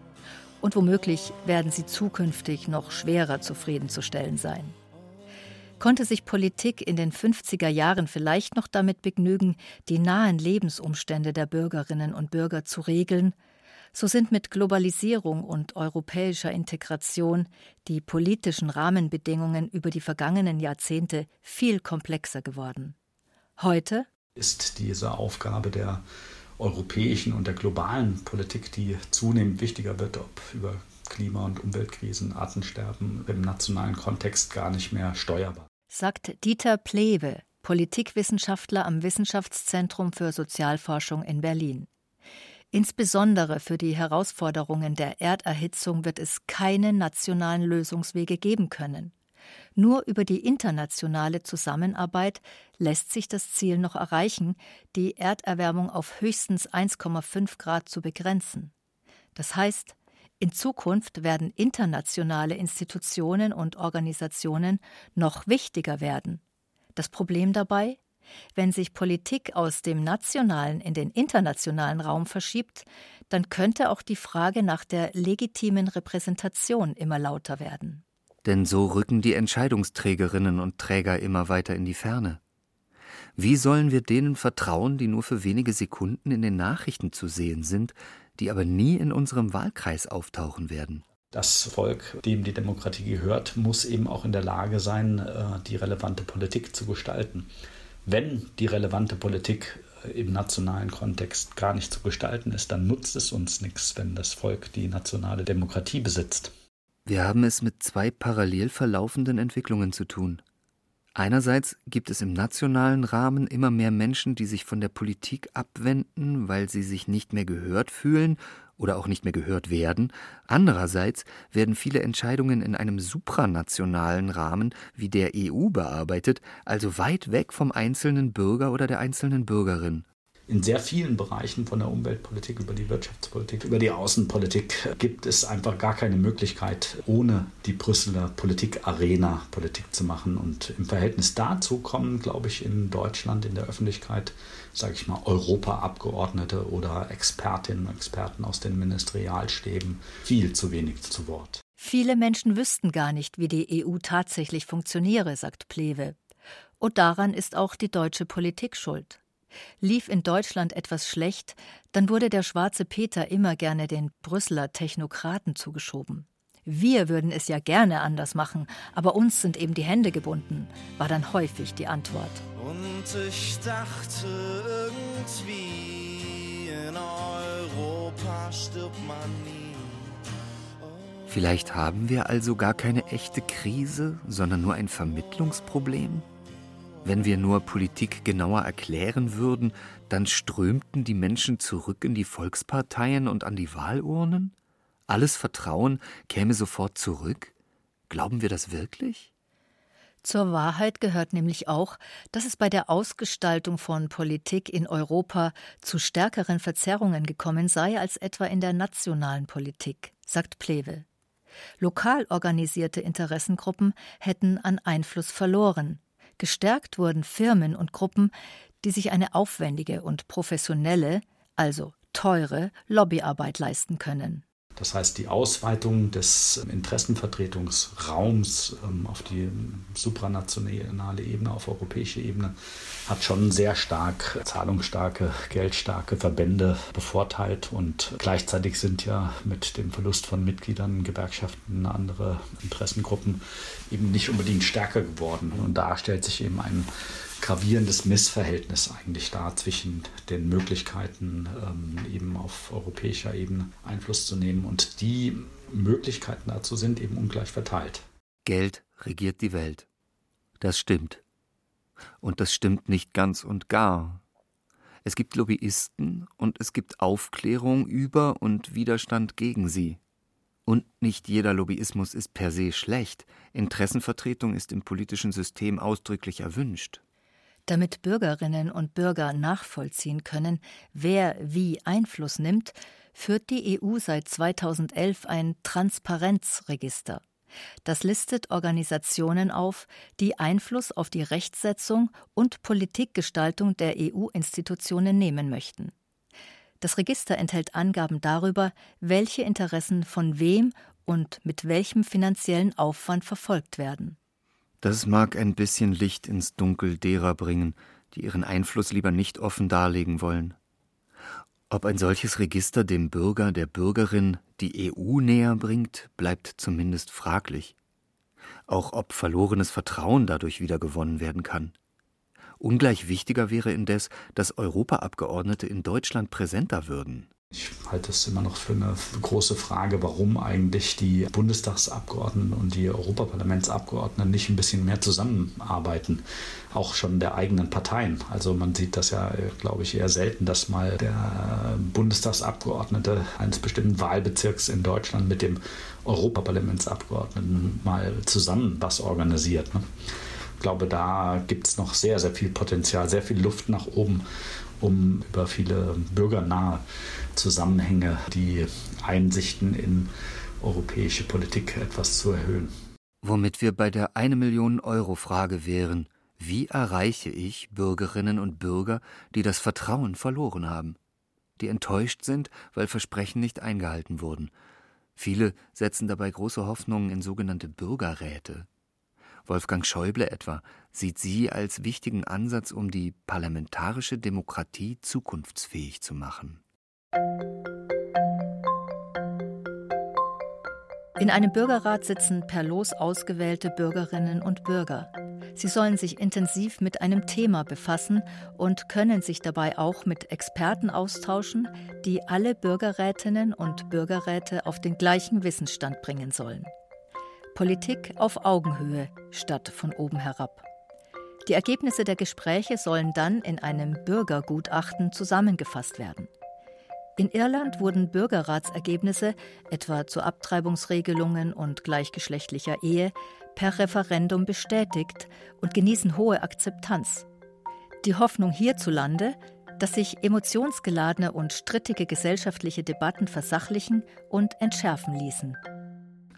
Und womöglich werden sie zukünftig noch schwerer zufriedenzustellen sein. Konnte sich Politik in den fünfziger Jahren vielleicht noch damit begnügen, die nahen Lebensumstände der Bürgerinnen und Bürger zu regeln, so sind mit Globalisierung und europäischer Integration die politischen Rahmenbedingungen über die vergangenen Jahrzehnte viel komplexer geworden. Heute ist diese Aufgabe der europäischen und der globalen Politik, die zunehmend wichtiger wird, ob über Klima- und Umweltkrisen, Artensterben im nationalen Kontext gar nicht mehr steuerbar. Sagt Dieter Plehwe, Politikwissenschaftler am Wissenschaftszentrum für Sozialforschung in Berlin. Insbesondere für die Herausforderungen der Erderhitzung wird es keine nationalen Lösungswege geben können. Nur über die internationale Zusammenarbeit lässt sich das Ziel noch erreichen, die Erderwärmung auf höchstens eins Komma fünf Grad zu begrenzen. Das heißt, in Zukunft werden internationale Institutionen und Organisationen noch wichtiger werden. Das Problem dabei? Wenn sich Politik aus dem nationalen in den internationalen Raum verschiebt, dann könnte auch die Frage nach der legitimen Repräsentation immer lauter werden. Denn so rücken die Entscheidungsträgerinnen und Träger immer weiter in die Ferne. Wie sollen wir denen vertrauen, die nur für wenige Sekunden in den Nachrichten zu sehen sind, die aber nie in unserem Wahlkreis auftauchen werden? Das Volk, dem die Demokratie gehört, muss eben auch in der Lage sein, die relevante Politik zu gestalten. Wenn die relevante Politik im nationalen Kontext gar nicht zu gestalten ist, dann nutzt es uns nichts, wenn das Volk die nationale Demokratie besitzt. Wir haben es mit zwei parallel verlaufenden Entwicklungen zu tun. Einerseits gibt es im nationalen Rahmen immer mehr Menschen, die sich von der Politik abwenden, weil sie sich nicht mehr gehört fühlen oder auch nicht mehr gehört werden. Andererseits werden viele Entscheidungen in einem supranationalen Rahmen wie der E U bearbeitet, also weit weg vom einzelnen Bürger oder der einzelnen Bürgerin. In sehr vielen Bereichen von der Umweltpolitik über die Wirtschaftspolitik, über die Außenpolitik gibt es einfach gar keine Möglichkeit, ohne die Brüsseler Politikarena Politik zu machen. Und im Verhältnis dazu kommen, glaube ich, in Deutschland in der Öffentlichkeit, sage ich mal, Europaabgeordnete oder Expertinnen und Experten aus den Ministerialstäben viel zu wenig zu Wort. Viele Menschen wüssten gar nicht, wie die E U tatsächlich funktioniere, sagt Plehwe. Und daran ist auch die deutsche Politik schuld. Lief in Deutschland etwas schlecht, dann wurde der schwarze Peter immer gerne den Brüsseler Technokraten zugeschoben. Wir würden es ja gerne anders machen, aber uns sind eben die Hände gebunden, war dann häufig die Antwort. Und ich dachte irgendwie, in Europa stirbt man nie. Vielleicht haben wir also gar keine echte Krise, sondern nur ein Vermittlungsproblem? Wenn wir nur Politik genauer erklären würden, dann strömten die Menschen zurück in die Volksparteien und an die Wahlurnen? Alles Vertrauen käme sofort zurück? Glauben wir das wirklich? Zur Wahrheit gehört nämlich auch, dass es bei der Ausgestaltung von Politik in Europa zu stärkeren Verzerrungen gekommen sei als etwa in der nationalen Politik, sagt Plehwe. Lokal organisierte Interessengruppen hätten an Einfluss verloren. Gestärkt wurden Firmen und Gruppen, die sich eine aufwendige und professionelle, also teure, Lobbyarbeit leisten können. Das heißt, die Ausweitung des Interessenvertretungsraums auf die supranationale Ebene, auf europäische Ebene, hat schon sehr stark zahlungsstarke, geldstarke Verbände bevorteilt. Und gleichzeitig sind ja mit dem Verlust von Mitgliedern, Gewerkschaften, andere Interessengruppen eben nicht unbedingt stärker geworden. Und da stellt sich eben ein gravierendes Missverhältnis eigentlich da zwischen den Möglichkeiten, ähm, eben auf europäischer Ebene Einfluss zu nehmen. Und die Möglichkeiten dazu sind eben ungleich verteilt. Geld regiert die Welt. Das stimmt. Und das stimmt nicht ganz und gar. Es gibt Lobbyisten und es gibt Aufklärung über und Widerstand gegen sie. Und nicht jeder Lobbyismus ist per se schlecht. Interessenvertretung ist im politischen System ausdrücklich erwünscht. Damit Bürgerinnen und Bürger nachvollziehen können, wer wie Einfluss nimmt, führt die E U seit zweitausendelf ein Transparenzregister. Das listet Organisationen auf, die Einfluss auf die Rechtssetzung und Politikgestaltung der E U-Institutionen nehmen möchten. Das Register enthält Angaben darüber, welche Interessen von wem und mit welchem finanziellen Aufwand verfolgt werden. Das mag ein bisschen Licht ins Dunkel derer bringen, die ihren Einfluss lieber nicht offen darlegen wollen. Ob ein solches Register dem Bürger, der Bürgerin die E U näher bringt, bleibt zumindest fraglich. Auch ob verlorenes Vertrauen dadurch wieder gewonnen werden kann. Ungleich wichtiger wäre indes, dass Europaabgeordnete in Deutschland präsenter würden. Ich halte es immer noch für eine große Frage, warum eigentlich die Bundestagsabgeordneten und die Europaparlamentsabgeordneten nicht ein bisschen mehr zusammenarbeiten, auch schon der eigenen Parteien. Also man sieht das ja, glaube ich, eher selten, dass mal der Bundestagsabgeordnete eines bestimmten Wahlbezirks in Deutschland mit dem Europaparlamentsabgeordneten mal zusammen was organisiert, ne? Ich glaube, da gibt es noch sehr, sehr viel Potenzial, sehr viel Luft nach oben, um über viele bürgernahe Zusammenhänge die Einsichten in europäische Politik etwas zu erhöhen. Womit wir bei der eine Million Euro Frage wären: Wie erreiche ich Bürgerinnen und Bürger, die das Vertrauen verloren haben, die enttäuscht sind, weil Versprechen nicht eingehalten wurden? Viele setzen dabei große Hoffnungen in sogenannte Bürgerräte. Wolfgang Schäuble etwa sieht sie als wichtigen Ansatz, um die parlamentarische Demokratie zukunftsfähig zu machen. In einem Bürgerrat sitzen per Los ausgewählte Bürgerinnen und Bürger. Sie sollen sich intensiv mit einem Thema befassen und können sich dabei auch mit Experten austauschen, die alle Bürgerrätinnen und Bürgerräte auf den gleichen Wissensstand bringen sollen. Politik auf Augenhöhe statt von oben herab. Die Ergebnisse der Gespräche sollen dann in einem Bürgergutachten zusammengefasst werden. In Irland wurden Bürgerratsergebnisse, etwa zu Abtreibungsregelungen und gleichgeschlechtlicher Ehe, per Referendum bestätigt und genießen hohe Akzeptanz. Die Hoffnung hierzulande, dass sich emotionsgeladene und strittige gesellschaftliche Debatten versachlichen und entschärfen ließen.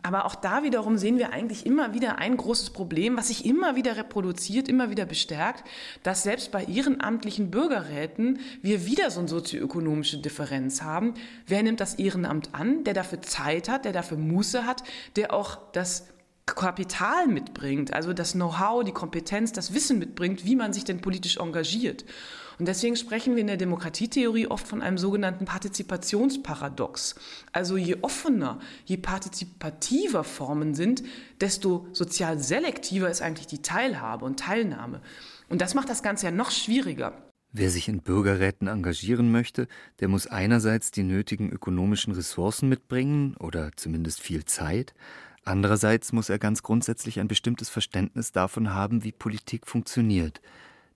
Aber auch da wiederum sehen wir eigentlich immer wieder ein großes Problem, was sich immer wieder reproduziert, immer wieder bestärkt, dass selbst bei ehrenamtlichen Bürgerräten wir wieder so eine sozioökonomische Differenz haben. Wer nimmt das Ehrenamt an, der dafür Zeit hat, der dafür Muße hat, der auch das Kapital mitbringt, also das Know-how, die Kompetenz, das Wissen mitbringt, wie man sich denn politisch engagiert. Und deswegen sprechen wir in der Demokratietheorie oft von einem sogenannten Partizipationsparadox. Also je offener, je partizipativer Formen sind, desto sozial selektiver ist eigentlich die Teilhabe und Teilnahme. Und das macht das Ganze ja noch schwieriger. Wer sich in Bürgerräten engagieren möchte, der muss einerseits die nötigen ökonomischen Ressourcen mitbringen oder zumindest viel Zeit. Andererseits muss er ganz grundsätzlich ein bestimmtes Verständnis davon haben, wie Politik funktioniert.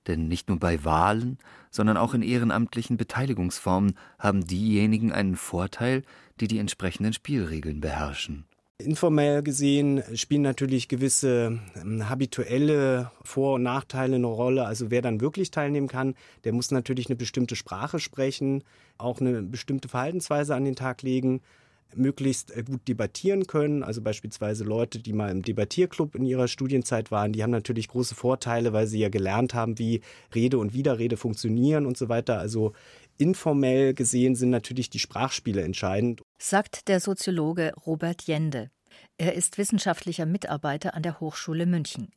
Denn nicht nur bei Wahlen, sondern auch in ehrenamtlichen Beteiligungsformen haben diejenigen einen Vorteil, die die entsprechenden Spielregeln beherrschen. Informell gesehen spielen natürlich gewisse ähm, habituelle Vor- und Nachteile eine Rolle. Also wer dann wirklich teilnehmen kann, der muss natürlich eine bestimmte Sprache sprechen, auch eine bestimmte Verhaltensweise an den Tag legen, möglichst gut debattieren können. Also beispielsweise Leute, die mal im Debattierclub in ihrer Studienzeit waren, die haben natürlich große Vorteile, weil sie ja gelernt haben, wie Rede und Widerrede funktionieren und so weiter. Also informell gesehen sind natürlich die Sprachspiele entscheidend. Sagt der Soziologe Robert Jende. Er ist wissenschaftlicher Mitarbeiter an der Hochschule München.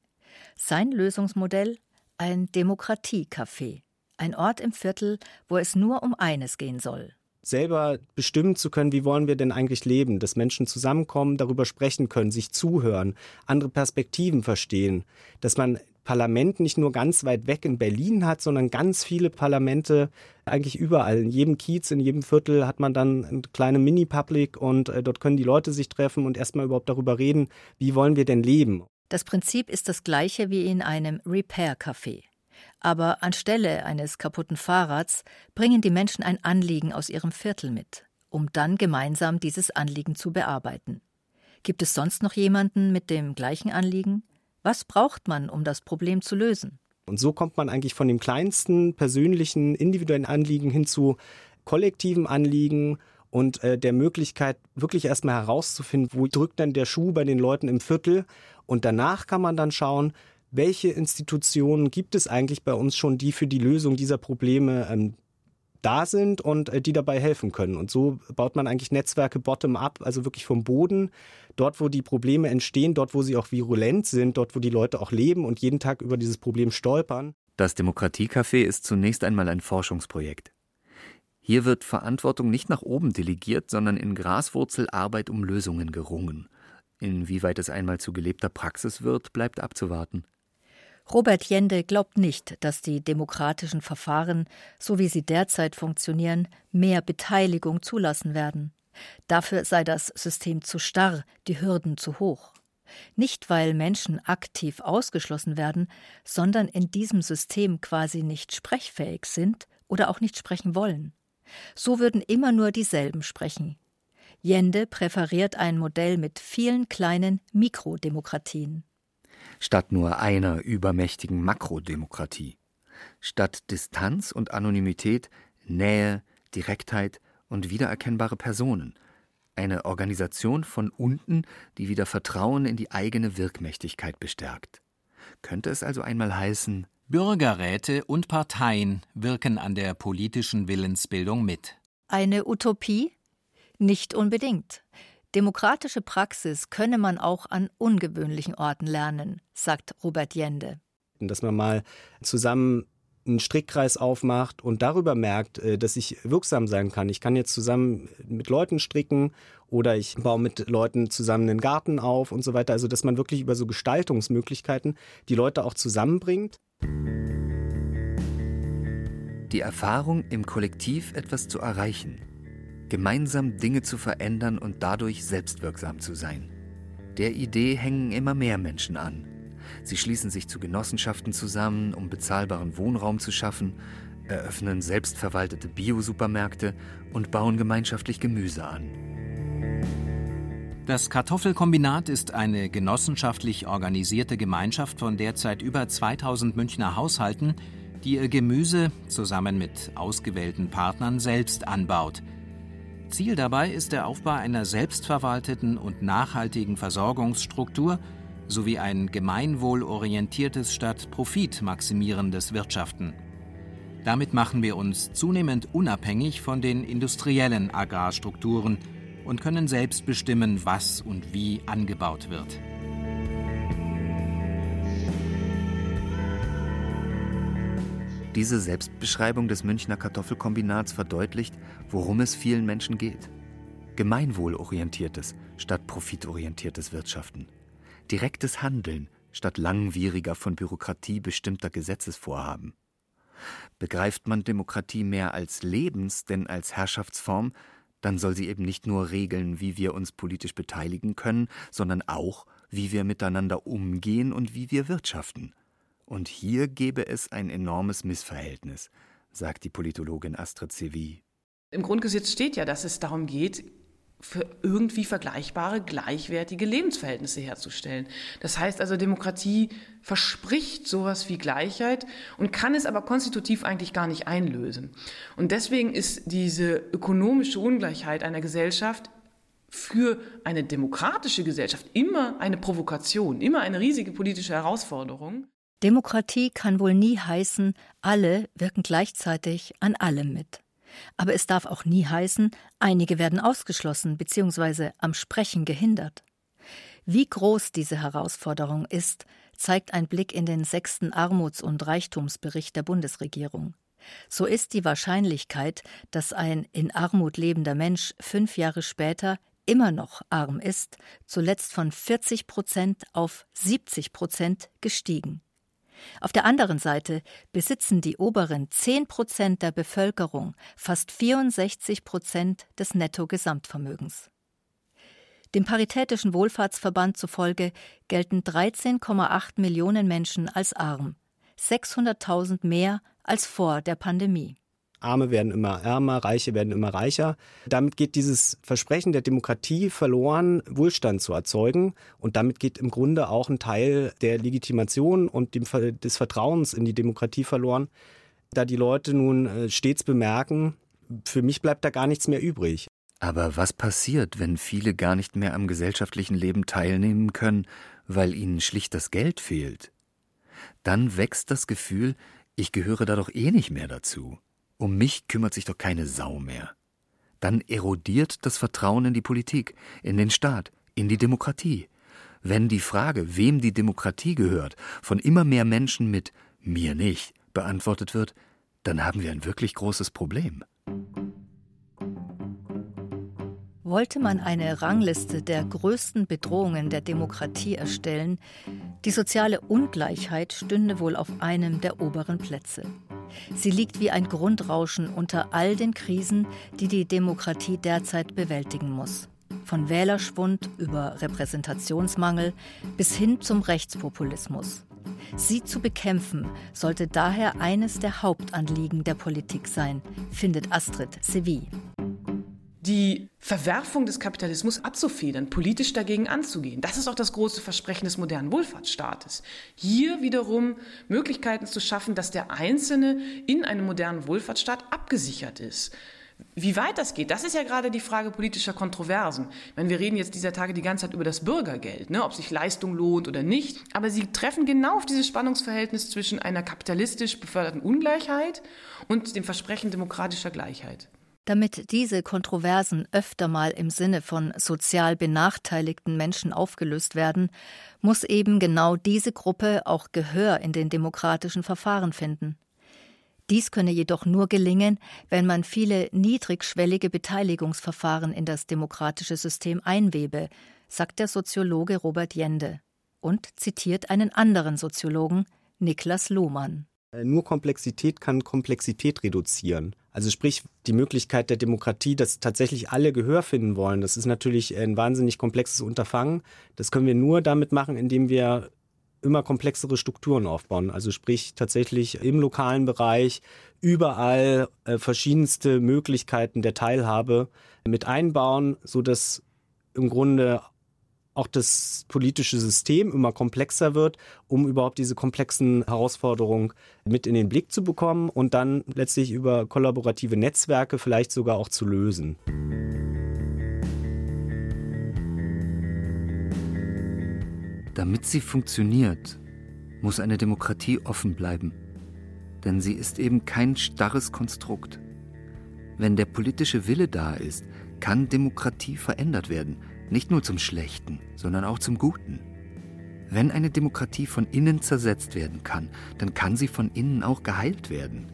Sein Lösungsmodell? Ein Demokratiecafé. Ein Ort im Viertel, wo es nur um eines gehen soll. Selber bestimmen zu können, wie wollen wir denn eigentlich leben, dass Menschen zusammenkommen, darüber sprechen können, sich zuhören, andere Perspektiven verstehen, dass man Parlament nicht nur ganz weit weg in Berlin hat, sondern ganz viele Parlamente eigentlich überall. In jedem Kiez, in jedem Viertel hat man dann eine kleine Mini-Public und dort können die Leute sich treffen und erstmal überhaupt darüber reden, wie wollen wir denn leben. Das Prinzip ist das gleiche wie in einem Repair-Café. Aber anstelle eines kaputten Fahrrads bringen die Menschen ein Anliegen aus ihrem Viertel mit, um dann gemeinsam dieses Anliegen zu bearbeiten. Gibt es sonst noch jemanden mit dem gleichen Anliegen? Was braucht man, um das Problem zu lösen? Und so kommt man eigentlich von dem kleinsten, persönlichen, individuellen Anliegen hin zu kollektiven Anliegen und äh, der Möglichkeit, wirklich erstmal herauszufinden, wo drückt denn der Schuh bei den Leuten im Viertel. Und danach kann man dann schauen, welche Institutionen gibt es eigentlich bei uns schon, die für die Lösung dieser Probleme ähm, da sind und äh, die dabei helfen können. Und so baut man eigentlich Netzwerke bottom-up, also wirklich vom Boden, dort, wo die Probleme entstehen, dort, wo sie auch virulent sind, dort, wo die Leute auch leben und jeden Tag über dieses Problem stolpern. Das Demokratiecafé ist zunächst einmal ein Forschungsprojekt. Hier wird Verantwortung nicht nach oben delegiert, sondern in Graswurzelarbeit um Lösungen gerungen. Inwieweit es einmal zu gelebter Praxis wird, bleibt abzuwarten. Robert Jende glaubt nicht, dass die demokratischen Verfahren, so wie sie derzeit funktionieren, mehr Beteiligung zulassen werden. Dafür sei das System zu starr, die Hürden zu hoch. Nicht, weil Menschen aktiv ausgeschlossen werden, sondern in diesem System quasi nicht sprechfähig sind oder auch nicht sprechen wollen. So würden immer nur dieselben sprechen. Jende präferiert ein Modell mit vielen kleinen Mikrodemokratien. Statt nur einer übermächtigen Makrodemokratie. Statt Distanz und Anonymität, Nähe, Direktheit und wiedererkennbare Personen. Eine Organisation von unten, die wieder Vertrauen in die eigene Wirkmächtigkeit bestärkt. Könnte es also einmal heißen: Bürgerräte und Parteien wirken an der politischen Willensbildung mit. Eine Utopie? Nicht unbedingt. Demokratische Praxis könne man auch an ungewöhnlichen Orten lernen, sagt Robert Jende. Dass man mal zusammen einen Strickkreis aufmacht und darüber merkt, dass ich wirksam sein kann. Ich kann jetzt zusammen mit Leuten stricken oder ich baue mit Leuten zusammen einen Garten auf und so weiter. Also dass man wirklich über so Gestaltungsmöglichkeiten die Leute auch zusammenbringt. Die Erfahrung, im Kollektiv etwas zu erreichen. Gemeinsam Dinge zu verändern und dadurch selbstwirksam zu sein. Der Idee hängen immer mehr Menschen an. Sie schließen sich zu Genossenschaften zusammen, um bezahlbaren Wohnraum zu schaffen, eröffnen selbstverwaltete Bio-Supermärkte und bauen gemeinschaftlich Gemüse an. Das Kartoffelkombinat ist eine genossenschaftlich organisierte Gemeinschaft von derzeit über zweitausend Münchner Haushalten, die ihr Gemüse zusammen mit ausgewählten Partnern selbst anbaut. Ziel dabei ist der Aufbau einer selbstverwalteten und nachhaltigen Versorgungsstruktur sowie ein gemeinwohlorientiertes statt profitmaximierendes Wirtschaften. Damit machen wir uns zunehmend unabhängig von den industriellen Agrarstrukturen und können selbst bestimmen, was und wie angebaut wird. Diese Selbstbeschreibung des Münchner Kartoffelkombinats verdeutlicht, worum es vielen Menschen geht. Gemeinwohlorientiertes statt profitorientiertes Wirtschaften. Direktes Handeln statt langwieriger von Bürokratie bestimmter Gesetzesvorhaben. Begreift man Demokratie mehr als Lebens- denn als Herrschaftsform, dann soll sie eben nicht nur regeln, wie wir uns politisch beteiligen können, sondern auch, wie wir miteinander umgehen und wie wir wirtschaften. Und hier gäbe es ein enormes Missverhältnis, sagt die Politologin Astrid Séville. Im Grundgesetz steht ja, dass es darum geht, für irgendwie vergleichbare, gleichwertige Lebensverhältnisse herzustellen. Das heißt also, Demokratie verspricht sowas wie Gleichheit und kann es aber konstitutiv eigentlich gar nicht einlösen. Und deswegen ist diese ökonomische Ungleichheit einer Gesellschaft für eine demokratische Gesellschaft immer eine Provokation, immer eine riesige politische Herausforderung. Demokratie kann wohl nie heißen, alle wirken gleichzeitig an allem mit. Aber es darf auch nie heißen, einige werden ausgeschlossen bzw. am Sprechen gehindert. Wie groß diese Herausforderung ist, zeigt ein Blick in den sechsten Armuts- und Reichtumsbericht der Bundesregierung. So ist die Wahrscheinlichkeit, dass ein in Armut lebender Mensch fünf Jahre später immer noch arm ist, zuletzt von vierzig Prozent auf siebzig Prozent gestiegen. Auf der anderen Seite besitzen die oberen zehn Prozent der Bevölkerung fast vierundsechzig Prozent des Netto-Gesamtvermögens. Dem Paritätischen Wohlfahrtsverband zufolge gelten dreizehn Komma acht Millionen Menschen als arm, sechshunderttausend mehr als vor der Pandemie. Arme werden immer ärmer, Reiche werden immer reicher. Damit geht dieses Versprechen der Demokratie verloren, Wohlstand zu erzeugen. Und damit geht im Grunde auch ein Teil der Legitimation und dem, des Vertrauens in die Demokratie verloren, da die Leute nun stets bemerken, für mich bleibt da gar nichts mehr übrig. Aber was passiert, wenn viele gar nicht mehr am gesellschaftlichen Leben teilnehmen können, weil ihnen schlicht das Geld fehlt? Dann wächst das Gefühl, ich gehöre da doch eh nicht mehr dazu. Um mich kümmert sich doch keine Sau mehr. Dann erodiert das Vertrauen in die Politik, in den Staat, in die Demokratie. Wenn die Frage, wem die Demokratie gehört, von immer mehr Menschen mit »mir nicht« beantwortet wird, dann haben wir ein wirklich großes Problem. Wollte man eine Rangliste der größten Bedrohungen der Demokratie erstellen, die soziale Ungleichheit stünde wohl auf einem der oberen Plätze. Sie liegt wie ein Grundrauschen unter all den Krisen, die die Demokratie derzeit bewältigen muss. Von Wählerschwund über Repräsentationsmangel bis hin zum Rechtspopulismus. Sie zu bekämpfen, sollte daher eines der Hauptanliegen der Politik sein, findet Astrid Séville. Die Verwerfung des Kapitalismus abzufedern, politisch dagegen anzugehen. Das ist auch das große Versprechen des modernen Wohlfahrtsstaates. Hier wiederum Möglichkeiten zu schaffen, dass der Einzelne in einem modernen Wohlfahrtsstaat abgesichert ist. Wie weit das geht, das ist ja gerade die Frage politischer Kontroversen. Ich meine, wir reden jetzt dieser Tage die ganze Zeit über das Bürgergeld, ne, ob sich Leistung lohnt oder nicht. Aber sie treffen genau auf dieses Spannungsverhältnis zwischen einer kapitalistisch beförderten Ungleichheit und dem Versprechen demokratischer Gleichheit. Damit diese Kontroversen öfter mal im Sinne von sozial benachteiligten Menschen aufgelöst werden, muss eben genau diese Gruppe auch Gehör in den demokratischen Verfahren finden. Dies könne jedoch nur gelingen, wenn man viele niedrigschwellige Beteiligungsverfahren in das demokratische System einwebe, sagt der Soziologe Robert Jende und zitiert einen anderen Soziologen, Niklas Luhmann. Nur Komplexität kann Komplexität reduzieren. Also sprich, die Möglichkeit der Demokratie, dass tatsächlich alle Gehör finden wollen, das ist natürlich ein wahnsinnig komplexes Unterfangen. Das können wir nur damit machen, indem wir immer komplexere Strukturen aufbauen. Also sprich tatsächlich im lokalen Bereich überall äh, verschiedenste Möglichkeiten der Teilhabe mit einbauen, sodass im Grunde auch das politische System immer komplexer wird, um überhaupt diese komplexen Herausforderungen mit in den Blick zu bekommen und dann letztlich über kollaborative Netzwerke vielleicht sogar auch zu lösen. Damit sie funktioniert, muss eine Demokratie offen bleiben. Denn sie ist eben kein starres Konstrukt. Wenn der politische Wille da ist, kann Demokratie verändert werden. Nicht nur zum Schlechten, sondern auch zum Guten. Wenn eine Demokratie von innen zersetzt werden kann, dann kann sie von innen auch geheilt werden.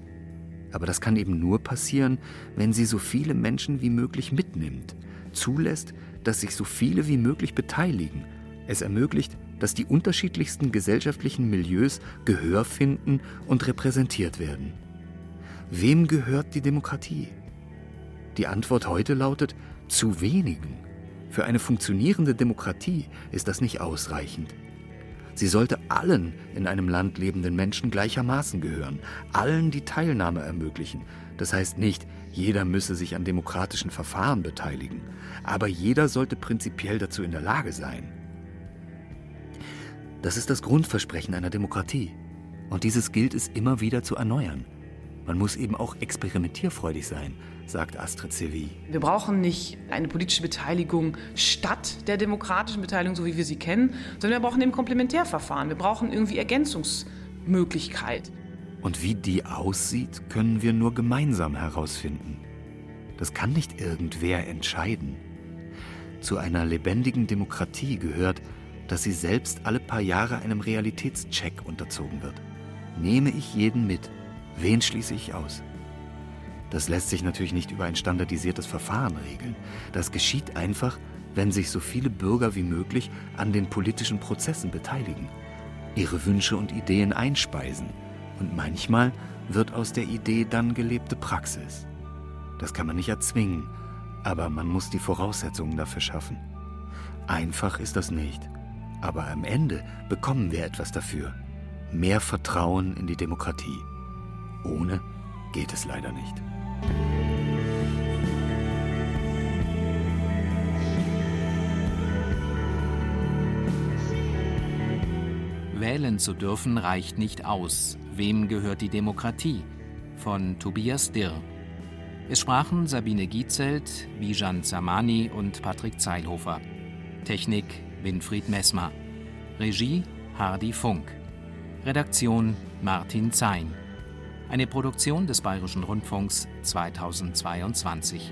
Aber das kann eben nur passieren, wenn sie so viele Menschen wie möglich mitnimmt, zulässt, dass sich so viele wie möglich beteiligen, es ermöglicht, dass die unterschiedlichsten gesellschaftlichen Milieus Gehör finden und repräsentiert werden. Wem gehört die Demokratie? Die Antwort heute lautet: zu wenigen. Für eine funktionierende Demokratie ist das nicht ausreichend. Sie sollte allen in einem Land lebenden Menschen gleichermaßen gehören, allen die Teilnahme ermöglichen. Das heißt nicht, jeder müsse sich an demokratischen Verfahren beteiligen, aber jeder sollte prinzipiell dazu in der Lage sein. Das ist das Grundversprechen einer Demokratie. Und dieses gilt es immer wieder zu erneuern. Man muss eben auch experimentierfreudig sein, sagt Astrid Séville. Wir brauchen nicht eine politische Beteiligung statt der demokratischen Beteiligung, so wie wir sie kennen, sondern wir brauchen eben Komplementärverfahren. Wir brauchen irgendwie Ergänzungsmöglichkeit. Und wie die aussieht, können wir nur gemeinsam herausfinden. Das kann nicht irgendwer entscheiden. Zu einer lebendigen Demokratie gehört, dass sie selbst alle paar Jahre einem Realitätscheck unterzogen wird. Nehme ich jeden mit? Wen schließe ich aus? Das lässt sich natürlich nicht über ein standardisiertes Verfahren regeln. Das geschieht einfach, wenn sich so viele Bürger wie möglich an den politischen Prozessen beteiligen, ihre Wünsche und Ideen einspeisen. Und manchmal wird aus der Idee dann gelebte Praxis. Das kann man nicht erzwingen, aber man muss die Voraussetzungen dafür schaffen. Einfach ist das nicht. Aber am Ende bekommen wir etwas dafür. Mehr Vertrauen in die Demokratie. Ohne geht es leider nicht. Wählen zu dürfen reicht nicht aus. Wem gehört die Demokratie? Von Tobias Dirr. Es sprachen Sabine Gietzelt, Bijan Zamani und Patrick Zeilhofer. Technik Winfried Messmer. Regie Hardy Funk. Redaktion Martin Zein. Eine Produktion des Bayerischen Rundfunks zweitausendzweiundzwanzig.